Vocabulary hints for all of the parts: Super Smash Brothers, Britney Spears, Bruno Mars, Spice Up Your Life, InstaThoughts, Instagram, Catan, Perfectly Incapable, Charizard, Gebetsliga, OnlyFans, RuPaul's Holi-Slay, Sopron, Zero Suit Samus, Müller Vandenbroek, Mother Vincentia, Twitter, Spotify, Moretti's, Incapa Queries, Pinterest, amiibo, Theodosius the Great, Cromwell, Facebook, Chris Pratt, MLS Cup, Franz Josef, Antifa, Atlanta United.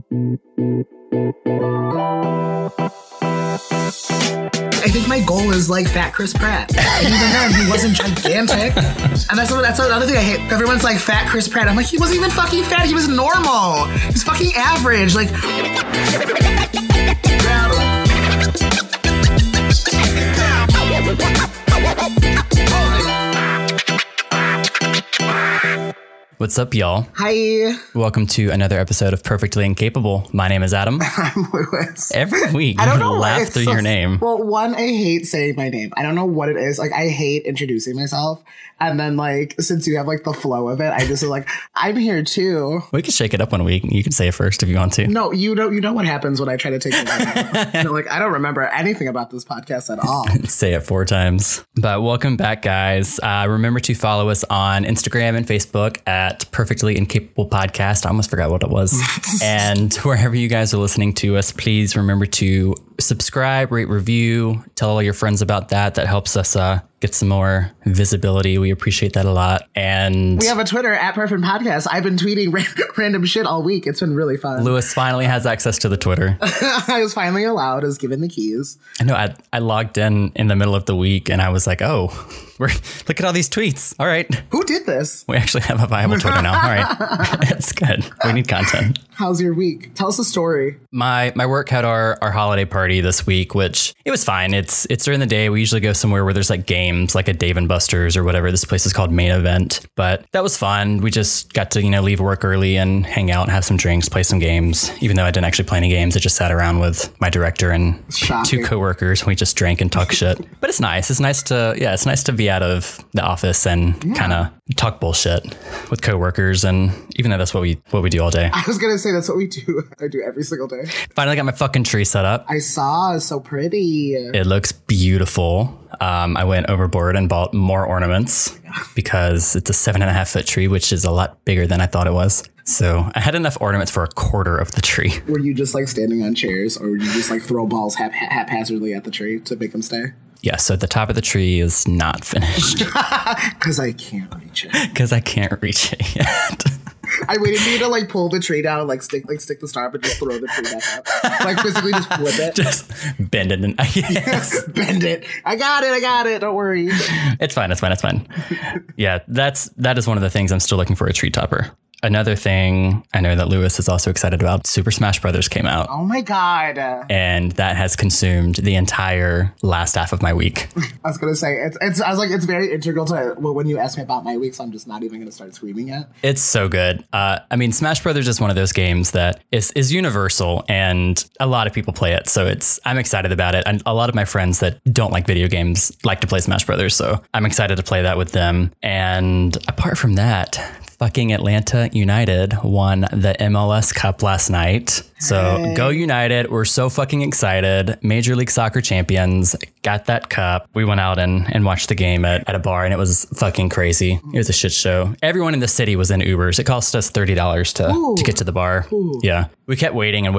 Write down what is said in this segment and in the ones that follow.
I think my goal is like fat Chris Pratt. And even then, he wasn't gigantic. And that's another thing I hate. Everyone's like, fat Chris Pratt. I'm like, he wasn't even fucking fat. He was normal. He's fucking average. Like... What's up, y'all? Hi. Welcome to another episode of Perfectly Incapable. My name is Adam. I'm Lewis. Every week, I don't know laugh why through your name. Well, one, I hate saying my name. I don't know what it is. Like, I hate introducing myself. And then, like, since you have, like, the flow of it, I just like, I'm here, too. We can shake it up one week. You can say it first if you want to. No, you know what happens when I try to take it. You know, like, I don't remember anything about this podcast at all. Say it four times. But welcome back, guys. Remember to follow us on Instagram and Facebook at Perfectly Incapable Podcast. I almost forgot what it was. And wherever you guys are listening to us, please remember to subscribe, rate, review, tell all your friends about that. That helps us get some more visibility. We appreciate that a lot. And we have a Twitter at Perfect Podcast. I've been tweeting random shit all week. It's been really fun. Lewis finally has access to the Twitter. I was finally allowed. I was given the keys. I know. I logged in the middle of the week and I was like, oh, look at all these tweets. All right. Who did this? We actually have a viable Twitter now. All right. That's good. We need content. How's your week? Tell us a story. My work had our holiday party this week, which it was fine. It's during the day. We usually go somewhere where there's like games, like a Dave and Buster's or whatever. This place is called Main Event, but that was fun. We just got to, leave work early and hang out and have some drinks, play some games. Even though I didn't actually play any games, I just sat around with my director and two coworkers. We just drank and talked shit, but it's nice. It's nice to be out of the office and kind of talk bullshit with coworkers. And even though that's what we do all day. I was going to say that's what we do. I do every single day. Finally got my fucking tree set up. I saw. It's so pretty. It looks beautiful. I went overboard and bought more ornaments because it's a 7.5 foot tree, which is a lot bigger than I thought it was. So I had enough ornaments for a quarter of the tree. Were you just like standing on chairs, or would you just like throw balls haphazardly at the tree to make them stay? Yeah, so the top of the tree is not finished. Because I can't reach it. Yet. I waited for you to like pull the tree down and like stick the star up and just throw the tree back up. Like physically just flip it. Just bend it. Yes. Bend it. I got it. Don't worry. It's fine. Yeah, that is one of the things I'm still looking for, a tree topper. Another thing I know that Lewis is also excited about, Super Smash Brothers came out. Oh my God. And that has consumed the entire last half of my week. I was going to say, it's very integral to when you ask me about my week, so I'm just not even going to start screaming yet. It's so good. Smash Brothers is one of those games that is universal and a lot of people play it. So I'm excited about it. And a lot of my friends that don't like video games like to play Smash Brothers. So I'm excited to play that with them. And apart from that, fucking Atlanta United won the MLS Cup last night. So go United. We're so fucking excited. Major League Soccer champions got that cup. We went out and watched the game at a bar, and it was fucking crazy. It was a shit show. Everyone in the city was in Ubers. It cost us $30 to get to the bar. Ooh. Yeah. We kept waiting. And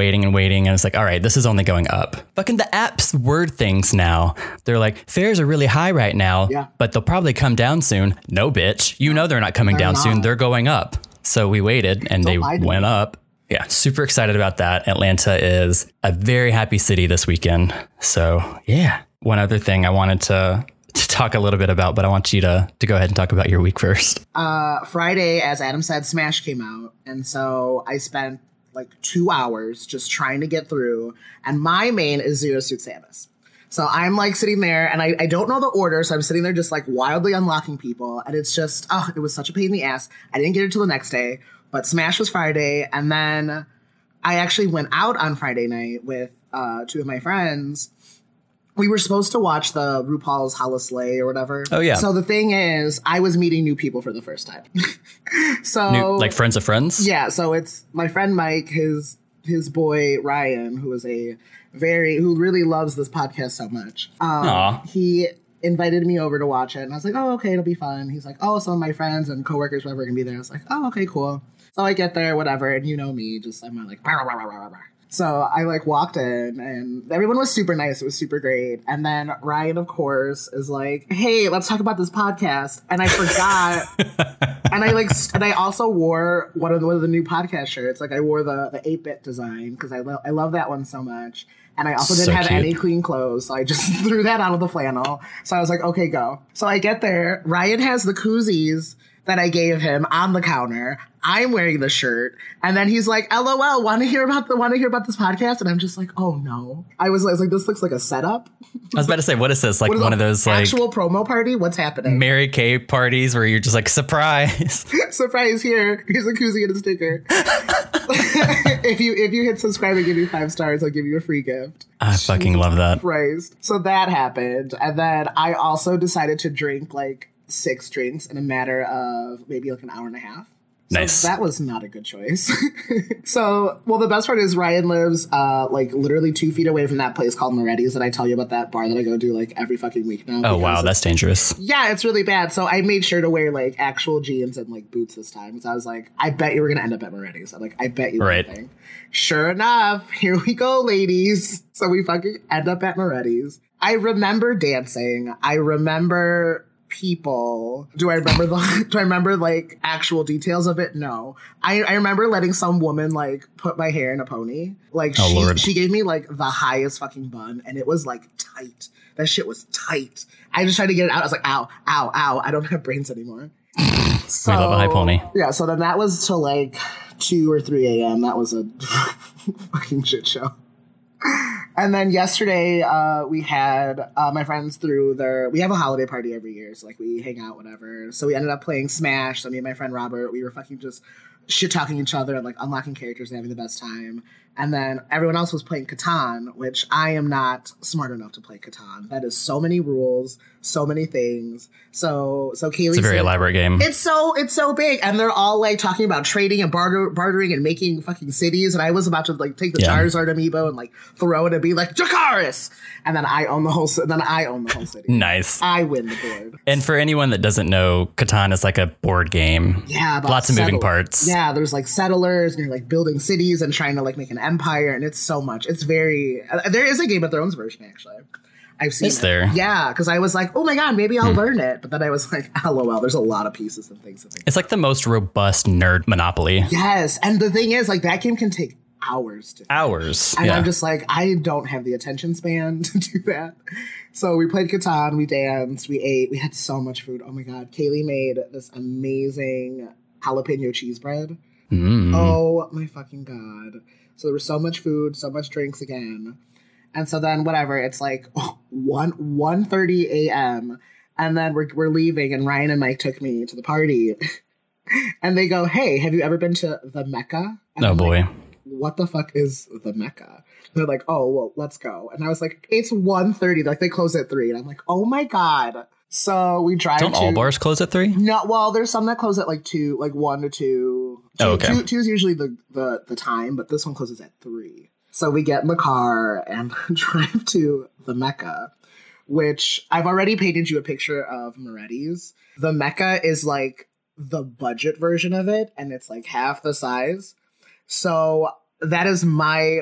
it's like, all right, this is only going up. Fucking the app's word things now. They're like, fares are really high right now, but they'll probably come down soon. No, bitch. You know they're not coming down soon. They're going up. So we waited and they went up. Yeah, super excited about that. Atlanta is a very happy city this weekend. So yeah. One other thing I wanted to talk a little bit about, but I want you to go ahead and talk about your week first. Friday, as Adam said, Smash came out. And so I spent like 2 hours just trying to get through. And my main is Zero Suit Samus. So I'm like sitting there and I don't know the order. So I'm sitting there just like wildly unlocking people. And it's just, it was such a pain in the ass. I didn't get it till the next day. But Smash was Friday. And then I actually went out on Friday night with two of my friends. We were supposed to watch the RuPaul's Holi-Slay or whatever. Oh, yeah. So the thing is, I was meeting new people for the first time. So new, like friends of friends? Yeah. So it's my friend Mike, his boy Ryan, who is who really loves this podcast so much. He invited me over to watch it, and I was like, oh, okay, it'll be fun. He's like, oh, some of my friends and coworkers, whatever, are going to be there. I was like, oh, okay, cool. So I get there, whatever, and you know me, just I'm like, rah, rah, rah, rah, rah. So I like walked in and everyone was super nice. It was super great. And then Ryan, of course, is like, hey, let's talk about this podcast. And I forgot. And I like, and I also wore one of the new podcast shirts. Like I wore the 8-bit design because I love that one so much. And I also didn't have any clean clothes. So I just threw that out of the flannel. So I was like, okay, go. So I get there. Ryan has the koozies that I gave him on the counter. I'm wearing the shirt. And then he's like, LOL, want to hear about this podcast? And I'm just like, oh no. I was like, this looks like a setup. I was about to say, what is this? Like one of those like actual promo party? What's happening? Mary Kay parties where you're just like, surprise. Surprise here. Here's a koozie and a sticker. If you hit subscribe and give me 5 stars, I'll give you a free gift. I fucking love that. Christ. So that happened. And then I also decided to drink like 6 drinks in a matter of maybe like an hour and a half. So nice. That was not a good choice. So, well, the best part is Ryan lives like literally 2 feet away from that place called Moretti's that I tell you about, that bar that I go do like every fucking week now. Oh, wow. That's dangerous. Yeah, it's really bad. So I made sure to wear like actual jeans and like boots this time. Because I was like, I bet you were going to end up at Moretti's. I'm like, I bet you. Right. Anything. Sure enough. Here we go, ladies. So we fucking end up at Moretti's. I remember dancing. I remember people. Do I remember like actual details of it? No. I remember letting some woman like put my hair in a pony. Like she gave me like the highest fucking bun and it was like tight. That shit was tight. I just tried to get it out. I was like, ow, ow, ow. I don't have brains anymore. So, I love a high pony. Yeah, so then that was till like 2 or 3 a.m. That was a fucking shit show. And then yesterday, we had my friends threw their. We have a holiday party every year, so like we hang out, whatever. So we ended up playing Smash. So me and my friend Robert, we were fucking just shit talking each other and like unlocking characters and having the best time. And then everyone else was playing Catan, which I am not smart enough to play Catan. That is so many rules, so many things. So Kaylee, it's a very elaborate game. It's so big, and they're all like talking about trading and bartering and making fucking cities. And I was about to like take the Charizard amiibo and like throw it and be like Jakaris, and then I own the whole city. Nice, I win the board. And for anyone that doesn't know, Catan is like a board game. Yeah, lots of moving parts. Yeah, there's like settlers and you're like building cities and trying to like make an empire, and it's so much. It's very. There is a Game of Thrones version, actually. I've seen. Is it. There? Yeah, because I was like, oh my god, maybe I'll learn it, but then I was like, lol, there's a lot of pieces and things. It's like the most robust nerd monopoly. Yes, and the thing is, like that game can take hours to finish. And yeah. I'm just like, I don't have the attention span to do that. So we played Catan, we danced, we ate, we had so much food. Oh my god, Kaylee made this amazing jalapeno cheese bread. Mm. Oh my fucking god. So there was so much food, so much drinks again. And so then whatever, it's like 1:30 a.m. And then we're leaving and Ryan and Mike took me to the party. And they go, hey, have you ever been to the Mecca? And oh, I'm boy. Like, what the fuck is the Mecca? And they're like, oh, well, let's go. And I was like, it's 1:30. Like they close at 3. And I'm like, oh, my God. So we drive. Don't all bars close at 3? No. Well, there's some that close at like 2, like 1 to 2. Oh, okay. Two is usually the time, but this one closes at 3. So we get in the car and drive to the Mecca, which I've already painted you a picture of Moretti's. The Mecca is like the budget version of it, and it's like half the size. So that is my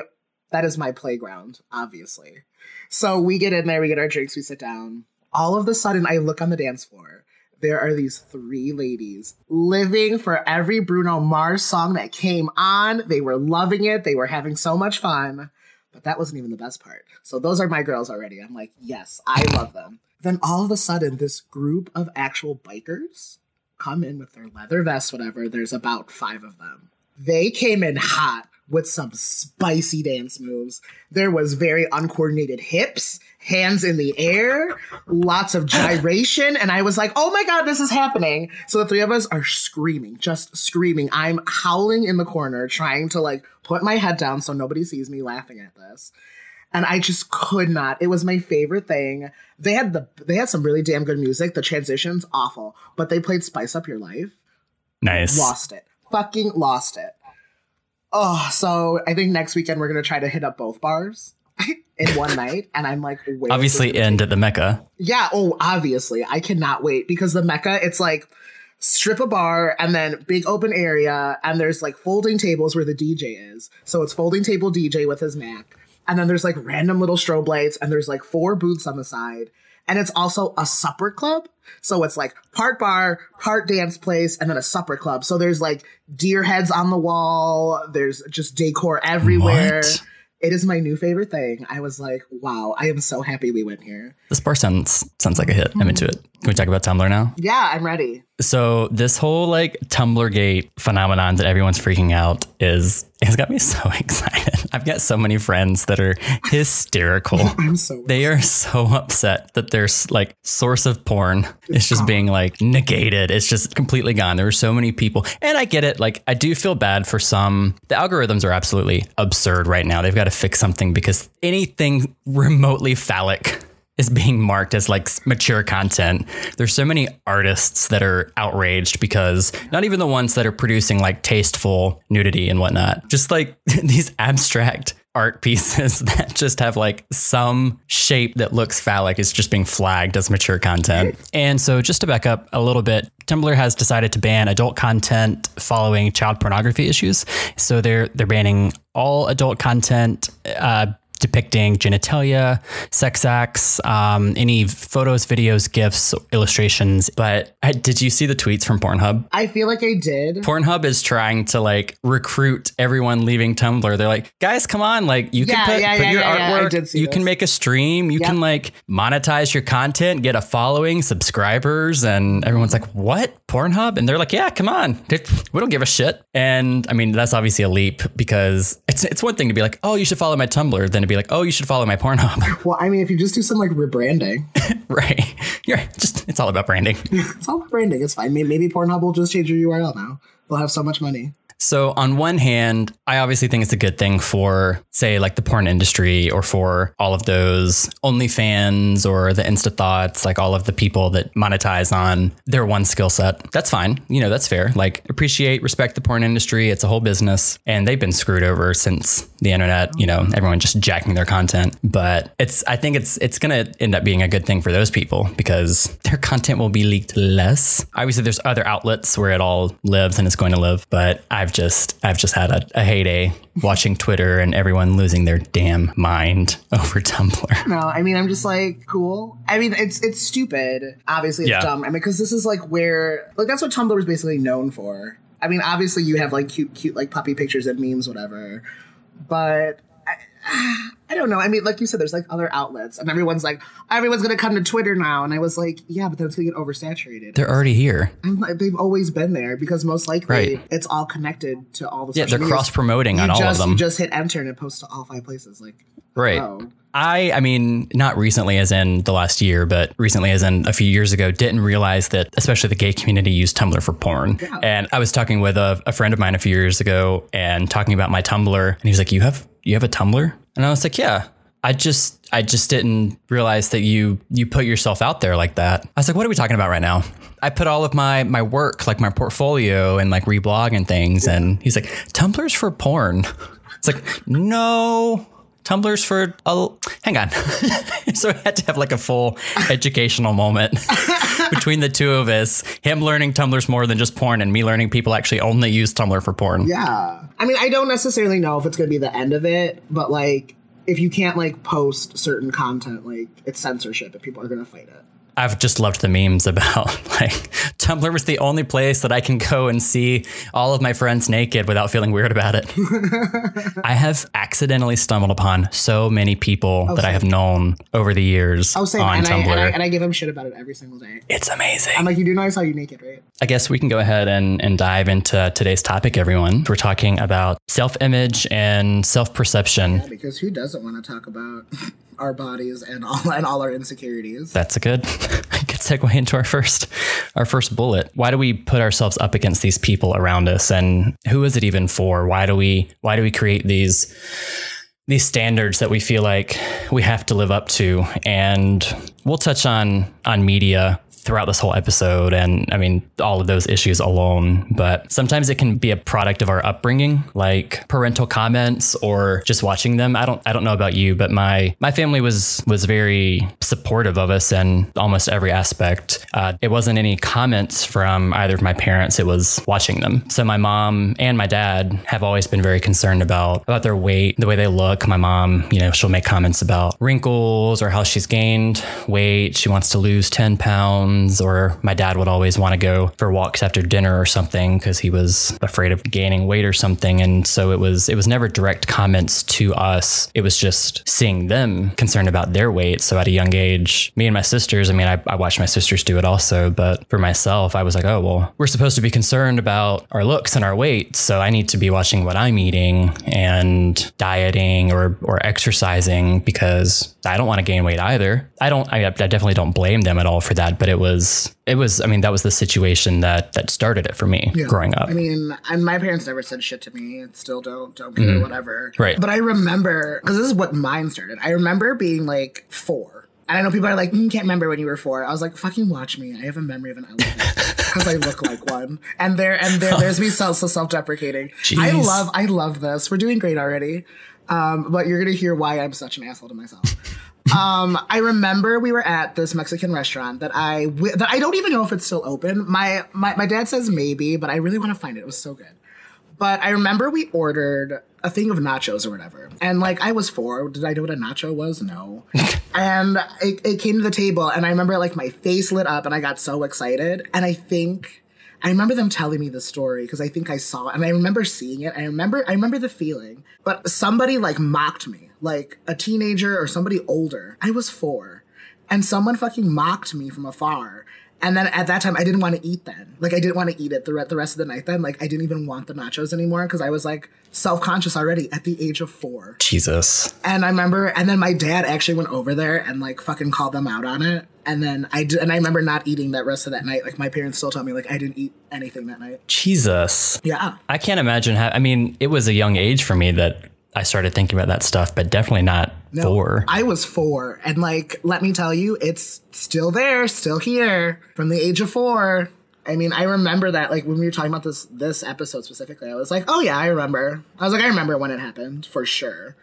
playground, obviously. So we get in there, we get our drinks, we sit down. All of a sudden, I look on the dance floor. There are these 3 ladies living for every Bruno Mars song that came on. They were loving it. They were having so much fun. But that wasn't even the best part. So those are my girls already. I'm like, yes, I love them. Then all of a sudden, this group of actual bikers come in with their leather vests, whatever. There's about 5 of them. They came in hot with some spicy dance moves. There was very uncoordinated hips, hands in the air, lots of gyration. And I was like, oh my God, this is happening. So the 3 of us are screaming, just screaming. I'm howling in the corner, trying to like put my head down so nobody sees me laughing at this. And I just could not. It was my favorite thing. They had some really damn good music. The transitions, awful. But they played Spice Up Your Life. Nice. Lost it. Fucking lost it. Oh, so I think next weekend we're going to try to hit up both bars in one night. And I'm like, wait. Obviously end at the Mecca. Yeah. Oh, obviously. I cannot wait because the Mecca, it's like strip a bar, and then big open area, and there's like folding tables where the DJ is. So it's folding table DJ with his Mac. And then there's like random little strobe lights, and there's like 4 booths on the side. And it's also a supper club. So it's like part bar, part dance place, and then a supper club. So there's like deer heads on the wall. There's just decor everywhere. What? It is my new favorite thing. I was like, wow, I am so happy we went here. This bar sounds like a hit. I'm into it. Can we talk about Tumblr now? Yeah, I'm ready. So this whole like Tumblr-gate phenomenon that everyone's freaking out has got me so excited. I've got so many friends that are hysterical. I'm so they are so upset that their like source of porn is just being like negated. It's just completely gone. There were so many people, and I get it. Like I do feel bad for some. The algorithms are absolutely absurd right now. They've got to fix something because anything remotely phallic is being marked as like mature content. There's so many artists that are outraged because not even the ones that are producing like tasteful nudity and whatnot, just like these abstract art pieces that just have like some shape that looks phallic is just being flagged as mature content. And so just to back up a little bit, Tumblr has decided to ban adult content following child pornography issues. So they're banning all adult content, depicting genitalia, sex acts, any photos, videos, GIFs, illustrations. But did you see the tweets from Pornhub? I feel like I did. Pornhub is trying to like recruit everyone leaving Tumblr. They're like, guys, come on. Like you can put your artwork. I did see this. Can make a stream. You can like monetize your content, get a following, subscribers. And everyone's like, what? Pornhub? And they're like, yeah, come on. We don't give a shit. And I mean, that's obviously a leap because it's one thing to be like, oh, you should follow my Tumblr. Then to be like, oh, you should follow my Pornhub. Well, I mean, if you just do some like rebranding. Right. Yeah, it's all about branding. It's all about branding. It's fine. Maybe Pornhub will just change your URL now. They'll have so much money. So on one hand, I obviously think it's a good thing for, say, like the porn industry or for all of those OnlyFans or the InstaThoughts, like all of the people that monetize on their one skill set. That's fine. You know, that's fair. Like appreciate, respect the porn industry. It's a whole business and they've been screwed over since the internet, you know, everyone just jacking their content. But I think it's going to end up being a good thing for those people because their content will be leaked less. Obviously, there's other outlets where it all lives and it's going to live, but I've just had a heyday watching Twitter and everyone losing their damn mind over Tumblr. No, I mean, I'm just like, cool. I mean, it's stupid. Obviously, it's dumb. I mean, because this is like where like that's what Tumblr is basically known for. I mean, obviously, you have like cute like puppy pictures and memes, whatever. But I don't know. I mean, like you said, there's like other outlets and everyone's going to come to Twitter now. And I was like, yeah, but that's going to get oversaturated. They're already here. And like, they've always been there because most likely it's all connected to all the social media. They're cross promoting on all of them. You just hit enter and it posts to all 5 places. Like, oh. I mean, not recently as in the last year, but recently as in a few years ago, didn't realize that especially the gay community used Tumblr for porn. Yeah. And I was talking with a friend of mine a few years ago and talking about my Tumblr. And he was like, you have a Tumblr? And I was like, yeah, I just didn't realize that you put yourself out there like that. I was like, what are we talking about right now? I put all of my work, like my portfolio and like reblog and things. And he's like, Tumblr's for porn. It's like, no. Tumblr's for hang on. So I had to have like a full educational moment between the two of us, him learning Tumblr's more than just porn and me learning people actually only use Tumblr for porn. Yeah. I mean, I don't necessarily know if it's going to be the end of it, but like if you can't like post certain content, like it's censorship and people are going to fight it. I've just loved the memes about like Tumblr was the only place that I can go and see all of my friends naked without feeling weird about it. I have accidentally stumbled upon so many people that I have known over the years on Tumblr. And I give them shit about it every single day. It's amazing. I'm like, you do know I saw you naked, right? I guess we can go ahead and dive into today's topic, everyone. We're talking about self-image and self-perception. Yeah, because who doesn't want to talk about our bodies and all our insecurities? That's a good segue into our first bullet. Why do we put ourselves up against these people around us, and who is it even for? Why do we create these standards that we feel like we have to live up to? And we'll touch on media throughout this whole episode, and I mean, all of those issues alone. But sometimes it can be a product of our upbringing, like parental comments or just watching them. I don't know about you, but my family was very supportive of us in almost every aspect. It wasn't any comments from either of my parents. It was watching them. So my mom and my dad have always been very concerned about their weight, the way they look. My mom, you know, she'll make comments about wrinkles or how she's gained weight. She wants to lose 10 pounds, or my dad would always want to go for walks after dinner or something because he was afraid of gaining weight or something. And so it was never direct comments to us. It was just seeing them concerned about their weight. So at a young age, me and my sisters, I mean, I watched my sisters do it also, but for myself, I was like, oh, well, we're supposed to be concerned about our looks and our weight. So I need to be watching what I'm eating and dieting or exercising because I don't want to gain weight either. I definitely don't blame them at all for that, but it was, I mean, that was the situation that started it for me growing up. I mean, and my parents never said shit to me. It still don't care, whatever. Right. But I remember, because this is what mine started. I remember being like 4. And I know people are like, can't remember when you were 4. I was like, fucking watch me. I have a memory of an elephant because I look like one. And there's me so self-deprecating. Jeez. I love this. We're doing great already. But you're going to hear why I'm such an asshole to myself. I remember we were at this Mexican restaurant that I don't even know if it's still open. My dad says maybe, but I really want to find it. It was so good. But I remember we ordered a thing of nachos or whatever. And like, I was 4. Did I know what a nacho was? No. And it came to the table, and I remember like my face lit up and I got so excited. And I remember them telling me the story because I think I saw it, and I remember seeing it. I remember the feeling, but somebody like mocked me, like a teenager or somebody older. I was 4, and someone fucking mocked me from afar. And then at that time, I didn't want to eat then. Like, I didn't want to eat it the rest of the night then. Like, I didn't even want the nachos anymore because I was, like, self-conscious already at the age of 4. Jesus. And I remember, and then my dad actually went over there and, like, fucking called them out on it. And then I remember not eating that rest of that night. Like, my parents still tell me, like, I didn't eat anything that night. Jesus. Yeah. I can't imagine how, I mean, it was a young age for me that I started thinking about that stuff, but definitely not 4. I was 4. And like, let me tell you, it's still there, still here from the age of 4. I mean, I remember that, like, when we were talking about this episode specifically, I was like, oh yeah, I remember. I was like, I remember when it happened for sure.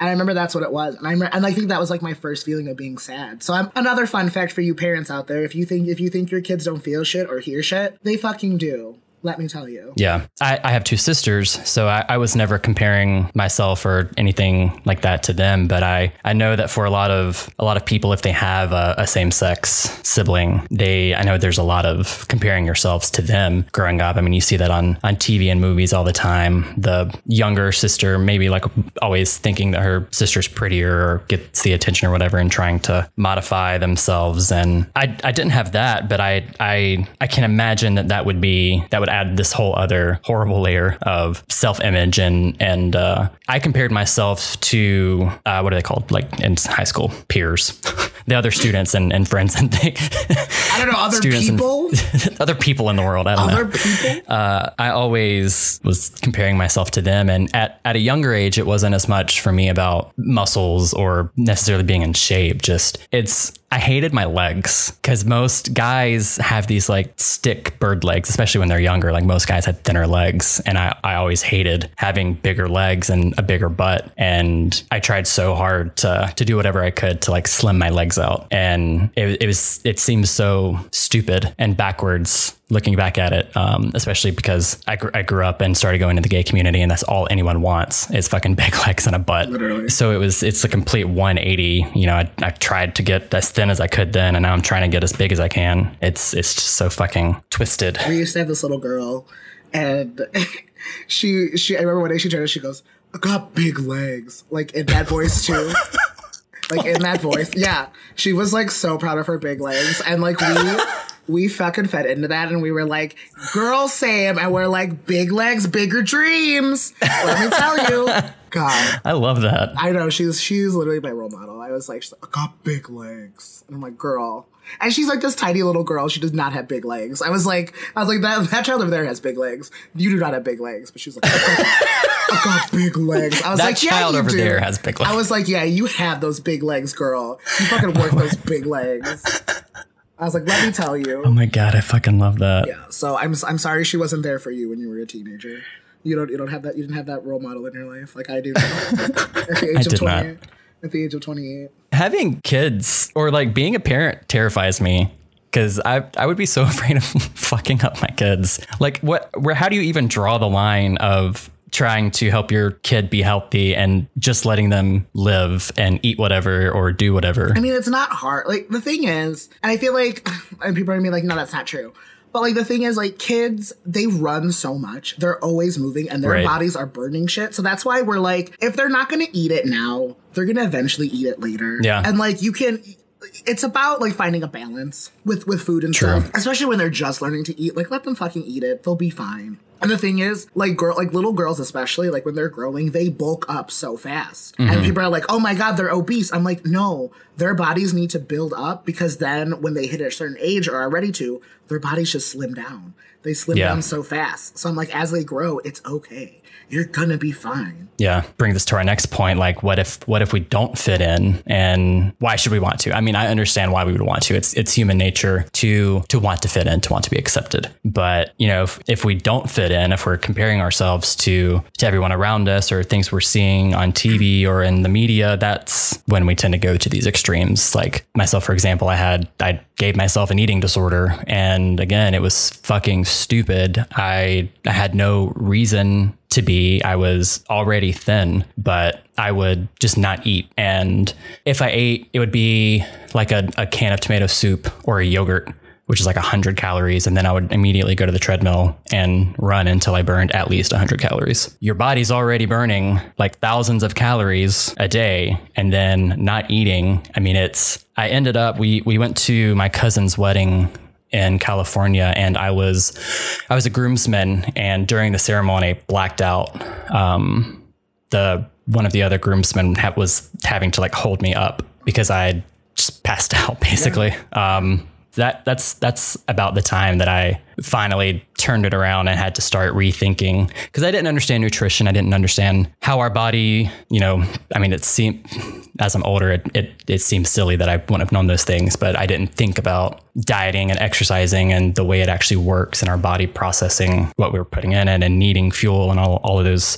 And I remember that's what it was. And I think that was like my first feeling of being sad. So another fun fact for you parents out there, if you think your kids don't feel shit or hear shit, they fucking do. Let me tell you. Yeah. I have 2 sisters, so I was never comparing myself or anything like that to them. But I know that for a lot of people, if they have a same sex sibling, I know there's a lot of comparing yourselves to them growing up. I mean, you see that on TV and movies all the time. The younger sister, maybe like always thinking that her sister's prettier or gets the attention or whatever and trying to modify themselves. And I didn't have that, but I can imagine that would add this whole other horrible layer of self-image and I compared myself to what are they called, like in high school, peers, the other students and friends and things. I don't know, other people, other people in the world. I don't know. Other people. I always was comparing myself to them, and at a younger age, it wasn't as much for me about muscles or necessarily being in shape. I hated my legs because most guys have these like stick bird legs, especially when they're younger. Like most guys had thinner legs, and I always hated having bigger legs and a bigger butt. And I tried so hard to do whatever I could to like slim my legs out. And it seemed so stupid and backwards looking back at it, especially because I grew up and started going to the gay community, and that's all anyone wants is fucking big legs and a butt. Literally. So it's a complete 180. You know, I tried to get as thin as I could then, and now I'm trying to get as big as I can. It's just so fucking twisted. We used to have this little girl, and I remember one day she turned and she goes, "I got big legs," like in that voice too. Like in that voice. Yeah. She was like so proud of her big legs. And like we fucking fed into that, and we were like, girl, Sam. And we're like, big legs, bigger dreams. Let me tell you. God. I love that. I know. She's literally my role model. I was like, she's like, I got big legs. And I'm like, girl. And she's like this tiny little girl. She does not have big legs. I was like, that child over there has big legs. You do not have big legs. But she was like, I got big legs. I was that like, yeah, child over there has big legs. I was like, yeah, you have those big legs, girl. You fucking work those big legs. I was like, let me tell you. Oh my God, I fucking love that. Yeah. So I'm sorry she wasn't there for you when you were a teenager. You don't have that. You didn't have that role model in your life like I do. At the age of 28. Having kids or like being a parent terrifies me because I would be so afraid of fucking up my kids. Like how do you even draw the line of trying to help your kid be healthy and just letting them live and eat whatever or do whatever? I mean, it's not hard. Like the thing is, and I feel like, and people are gonna be like, no, that's not true. But like the thing is, like kids, they run so much. They're always moving and their bodies are burning shit. So that's why we're like, if they're not going to eat it now, they're going to eventually eat it later. Yeah. And like you can, it's about like finding a balance with food and stuff, especially when they're just learning to eat. Like let them fucking eat it. They'll be fine. And the thing is, like little girls, especially like when they're growing, they bulk up so fast. Mm-hmm. And people are like, oh, my God, they're obese. I'm like, no, their bodies need to build up because then when they hit a certain age or are ready to, their bodies just slim down. They slim down so fast. So I'm like, as they grow, it's OK. You're going to be fine. Yeah. Bring this to our next point. Like, what if we don't fit in and why should we want to? I mean, I understand why we would want to. It's human nature to want to fit in, to want to be accepted. But, you know, if we don't fit in, if we're comparing ourselves to everyone around us or things we're seeing on TV or in the media, that's when we tend to go to these extremes. Like myself, for example, I gave myself an eating disorder. And again, it was fucking stupid. I had no reason to be. I was already thin, but I would just not eat. And if I ate, it would be like a can of tomato soup or a yogurt, which is like 100 calories. And then I would immediately go to the treadmill and run until I burned at least 100 calories. Your body's already burning like thousands of calories a day and then not eating. I mean, I ended up, we went to my cousin's wedding in California and I was a groomsman. And during the ceremony, I blacked out. One of the other groomsmen was having to like hold me up because I just passed out basically. Yeah. That's about the time that I finally turned it around and had to start rethinking because I didn't understand nutrition. I didn't understand how our body, you know, I mean, it seemed as I'm older, it seems silly that I wouldn't have known those things, but I didn't think about dieting and exercising and the way it actually works and our body processing what we were putting in it and needing fuel and all of those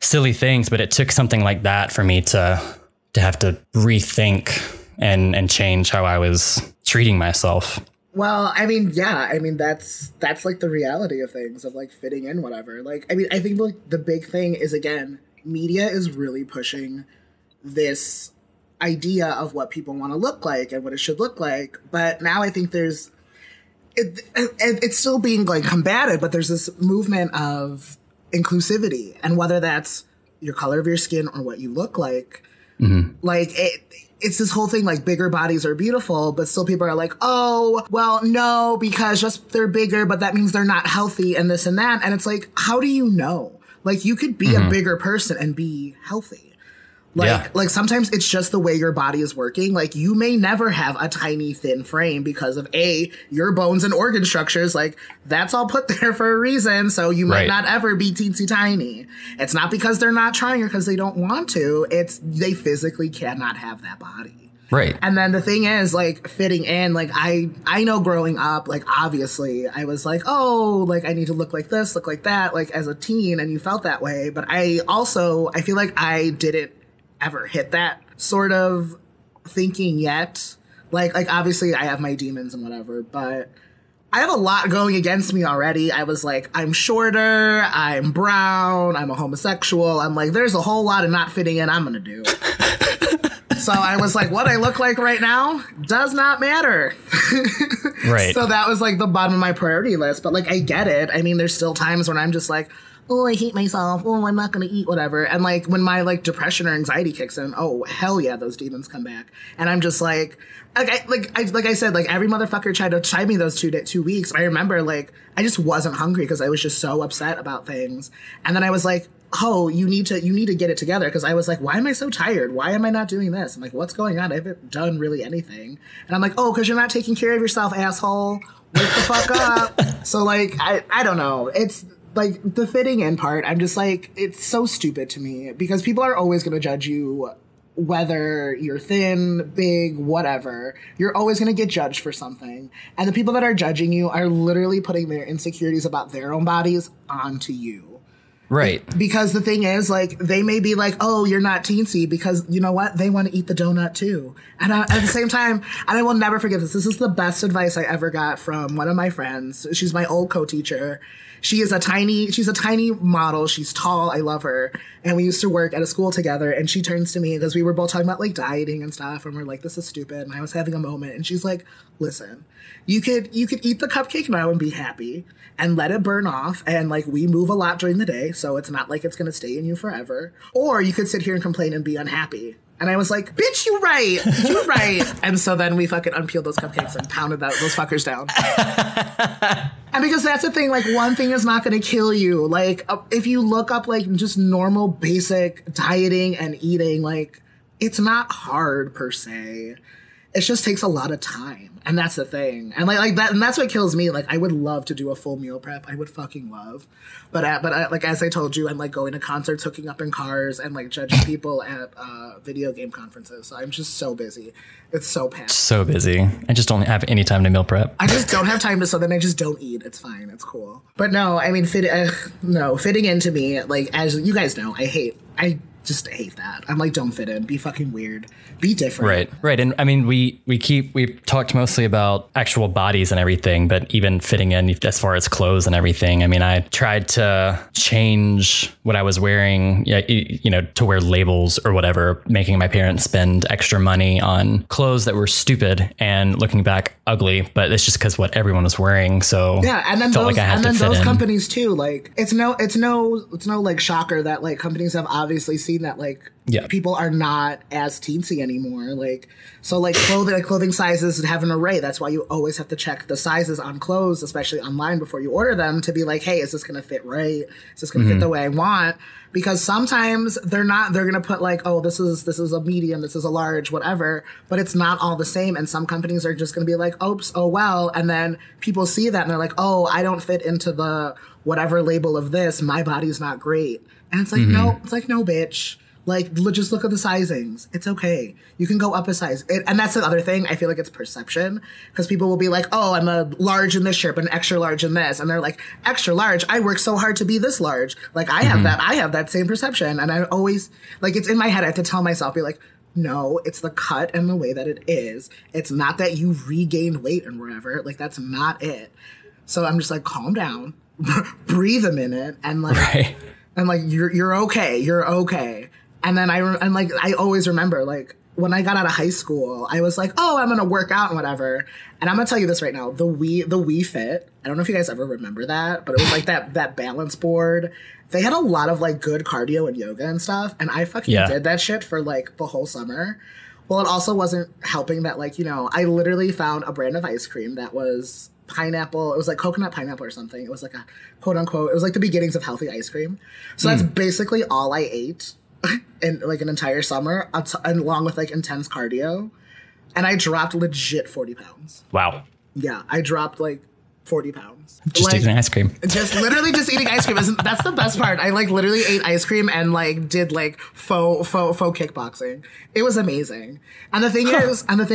silly things. But it took something like that for me to have to rethink and change how I was treating myself. Well, I mean, yeah, I mean, that's like the reality of things, of like fitting in, whatever. Like, I mean, I think like the big thing is, again, media is really pushing this idea of what people want to look like and what it should look like. But now I think it's still being like combated, but there's this movement of inclusivity and whether that's your color of your skin or what you look like, mm-hmm. like it's this whole thing like bigger bodies are beautiful, but still people are like, oh, well, no, because just they're bigger, but that means they're not healthy and this and that. And it's like, how do you know? Like you could be mm-hmm. a bigger person and be healthy. Like, yeah. like sometimes it's just the way your body is working. Like you may never have a tiny thin frame because of your bones and organ structures. Like that's all put there for a reason. So you might not ever be teensy tiny. It's not because they're not trying or because they don't want to. It's they physically cannot have that body. Right. And then the thing is like fitting in, like I know growing up, like obviously I was like, oh, like I need to look like this, look like that, like as a teen. And you felt that way. But I feel like I didn't ever hit that sort of thinking yet. Like obviously I have my demons and whatever, but I have a lot going against me already. I was like, I'm shorter, I'm brown, I'm a homosexual. I'm like, there's a whole lot of not fitting in I'm gonna do. So I was like, what I look like right now does not matter. Right. So that was like the bottom of my priority list. But like I get it. I mean, there's still times when I'm just like, oh, I hate myself. Oh, I'm not going to eat whatever. And like when my like depression or anxiety kicks in, oh, hell yeah, those demons come back. And I'm just like I said, like every motherfucker tried to chide me those 2 weeks. I remember like I just wasn't hungry because I was just so upset about things. And then I was like, oh, you need to get it together. Because I was like, why am I so tired? Why am I not doing this? I'm like, what's going on? I haven't done really anything. And I'm like, oh, because you're not taking care of yourself, asshole. Wake the fuck up. So like, I don't know. It's like the fitting in part, I'm just like, it's so stupid to me because people are always going to judge you whether you're thin, big, whatever, you're always going to get judged for something. And the people that are judging you are literally putting their insecurities about their own bodies onto you. Right. Because the thing is, like, they may be like, oh, you're not teensy, because you know what? They want to eat the donut too. And at the same time, and I will never forget this. This is the best advice I ever got from one of my friends. She's my old co-teacher. She's a tiny model. She's tall. I love her. And we used to work at a school together, and she turns to me because we were both talking about like dieting and stuff. And we're like, this is stupid. And I was having a moment, and she's like, listen, you could eat the cupcake now and be happy and let it burn off. And like, we move a lot during the day, so it's not like it's going to stay in you forever. Or you could sit here and complain and be unhappy. And I was like, bitch, you right. You right. And so then we fucking unpeeled those cupcakes and pounded those fuckers down. And because that's the thing, like, one thing is not going to kill you. Like, if you look up, like, just normal basic dieting and eating, like, it's not hard per se. It just takes a lot of time. And that's the thing. And like that, and that's what kills me. Like, I would love to do a full meal prep. I would fucking love. But like, as I told you, I'm like going to concerts, hooking up in cars, and like judging people at video game conferences. So I'm just so busy. It's so packed. So busy. I just don't have any time to meal prep. I just don't have time to, so then I just don't eat. It's fine. It's cool. But no, I mean, fitting into me, like, as you guys know, I just hate that. I'm like, don't fit in. Be fucking weird. Be different. Right. And I mean, we've talked mostly about actual bodies and everything, but even fitting in as far as clothes and everything. I mean, I tried to change what I was wearing, you know, to wear labels or whatever, making my parents spend extra money on clothes that were stupid and looking back ugly, but it's just because what everyone was wearing. So yeah, and then those companies too. Like, it's no like shocker that like companies have obviously seen that like people are not as teensy anymore. Like, so like clothing sizes have an array. That's why you always have to check the sizes on clothes, especially online, before you order them, to be like, hey, is this going to fit right? Is this going to fit the way I want? Because sometimes they're going to put like, oh, this is a medium, this is a large, whatever, but it's not all the same. And some companies are just going to be like, oops, oh, well. And then people see that and they're like, oh, I don't fit into the whatever label of this. My body's not great. And it's like, no, bitch. Like, just look at the sizings. It's okay. You can go up a size. And that's the other thing. I feel like it's perception, because people will be like, oh, I'm a large in this shirt, but an extra large in this. And they're like, extra large? I work so hard to be this large. Like, I have that. I have that same perception. And I always, like, it's in my head. I have to tell myself, be like, no, it's the cut and the way that it is. It's not that you regained weight and whatever. Like, that's not it. So I'm just like, calm down. Breathe a minute. And like, right. And like, you're okay. You're okay. And then I always remember, like, when I got out of high school, I was like, oh, I'm going to work out and whatever. And I'm going to tell you this right now. The Wii Fit, I don't know if you guys ever remember that, but it was like that balance board. They had a lot of like good cardio and yoga and stuff. And I fucking did that shit for like the whole summer. Well, it also wasn't helping that, like, you know, I literally found a brand of ice cream that was pineapple. It was like coconut pineapple or something. It was like a quote unquote, it was like the beginnings of healthy ice cream. So that's basically all I ate. And like an entire summer, along with like intense cardio, and I dropped legit 40 pounds. Wow. Yeah, I dropped like 40 pounds. Just eating ice cream. Just eating ice cream. That's the best part. I like literally ate ice cream and like did like faux kickboxing. It was amazing. And the thing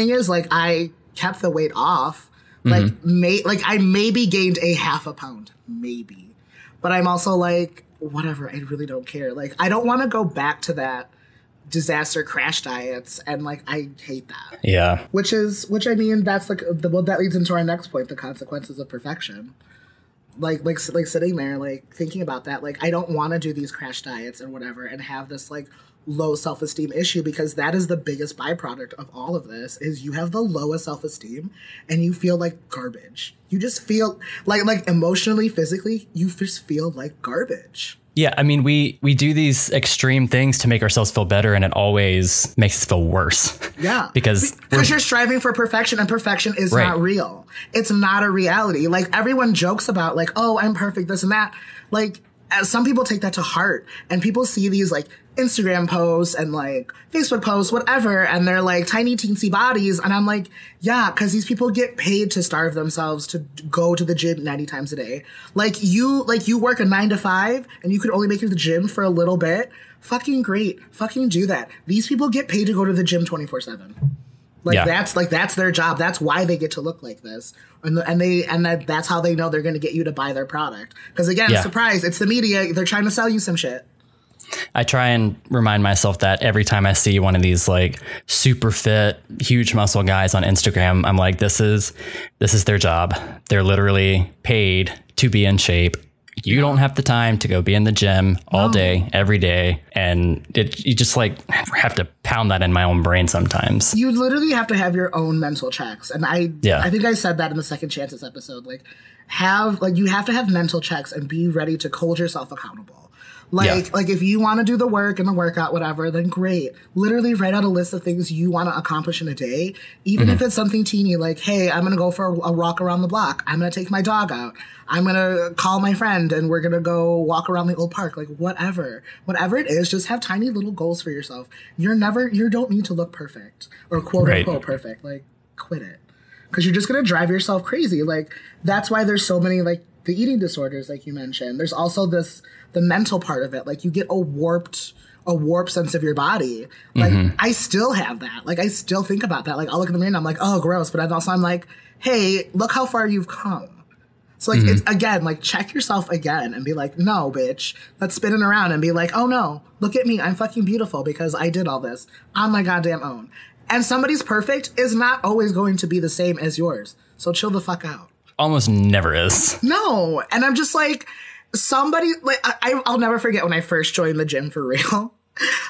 is, like, I kept the weight off. Like I maybe gained a half a pound, maybe, but I'm also like, whatever, I really don't care. Like, I don't want to go back to that disaster crash diets, and like, I hate that. Yeah. Which I mean, that's like that leads into our next point, the consequences of perfection. Like sitting there, like thinking about that, like, I don't want to do these crash diets or whatever and have this like low self-esteem issue, because that is the biggest byproduct of all of this, is you have the lowest self-esteem and you feel like garbage. You just feel like emotionally, physically, you just feel like garbage. Yeah, I mean, we do these extreme things to make ourselves feel better, and it always makes us feel worse. Yeah. Because you're striving for perfection, and perfection is not real. It's not a reality. Like, everyone jokes about like, oh, I'm perfect, this and that. Like, some people take that to heart, and people see these like Instagram posts and like Facebook posts, whatever, and they're like tiny teensy bodies, and I'm like, yeah, because these people get paid to starve themselves to go to the gym 90 times a day. Like you work a 9 to 5 and you could only make it to the gym for a little bit. Fucking great, fucking do that. These people get paid to go to the gym 24/7. That's their job. That's why they get to look like this, and that's how they know they're going to get you to buy their product. Because again, surprise, it's the media. They're trying to sell you some shit. I try and remind myself that every time I see one of these like super fit, huge muscle guys on Instagram, I'm like, this is their job. They're literally paid to be in shape. You don't have the time to go be in the gym all day, every day. And you just like have to pound that in my own brain sometimes. You literally have to have your own mental checks. And I think I said that in the Second Chances episode, you have to have mental checks and be ready to hold yourself accountable. If you want to do the work and the workout, whatever, then great. Literally write out a list of things you want to accomplish in a day, even if it's something teeny, like, hey, I'm going to go for a walk around the block. I'm going to take my dog out. I'm going to call my friend and we're going to go walk around the old park. Like, whatever. Whatever it is, just have tiny little goals for yourself. You don't need to look perfect or quote unquote perfect. Like, quit it. Because you're just going to drive yourself crazy. Like, that's why there's so many, like, the eating disorders, like you mentioned. There's also the mental part of it. Like, you get a warped sense of your body. Like, I still have that. Like, I still think about that. Like, I'll look in the mirror and I'm like, oh, gross. But I'm like, hey, look how far you've come. So, like, it's, again, like, check yourself again and be like, no, bitch. That's spinning around and be like, oh, no, look at me. I'm fucking beautiful because I did all this on my goddamn own. And somebody's perfect is not always going to be the same as yours. So chill the fuck out. Almost never is. No. And I'm just like, somebody, like, I'll never forget when I first joined the gym for real.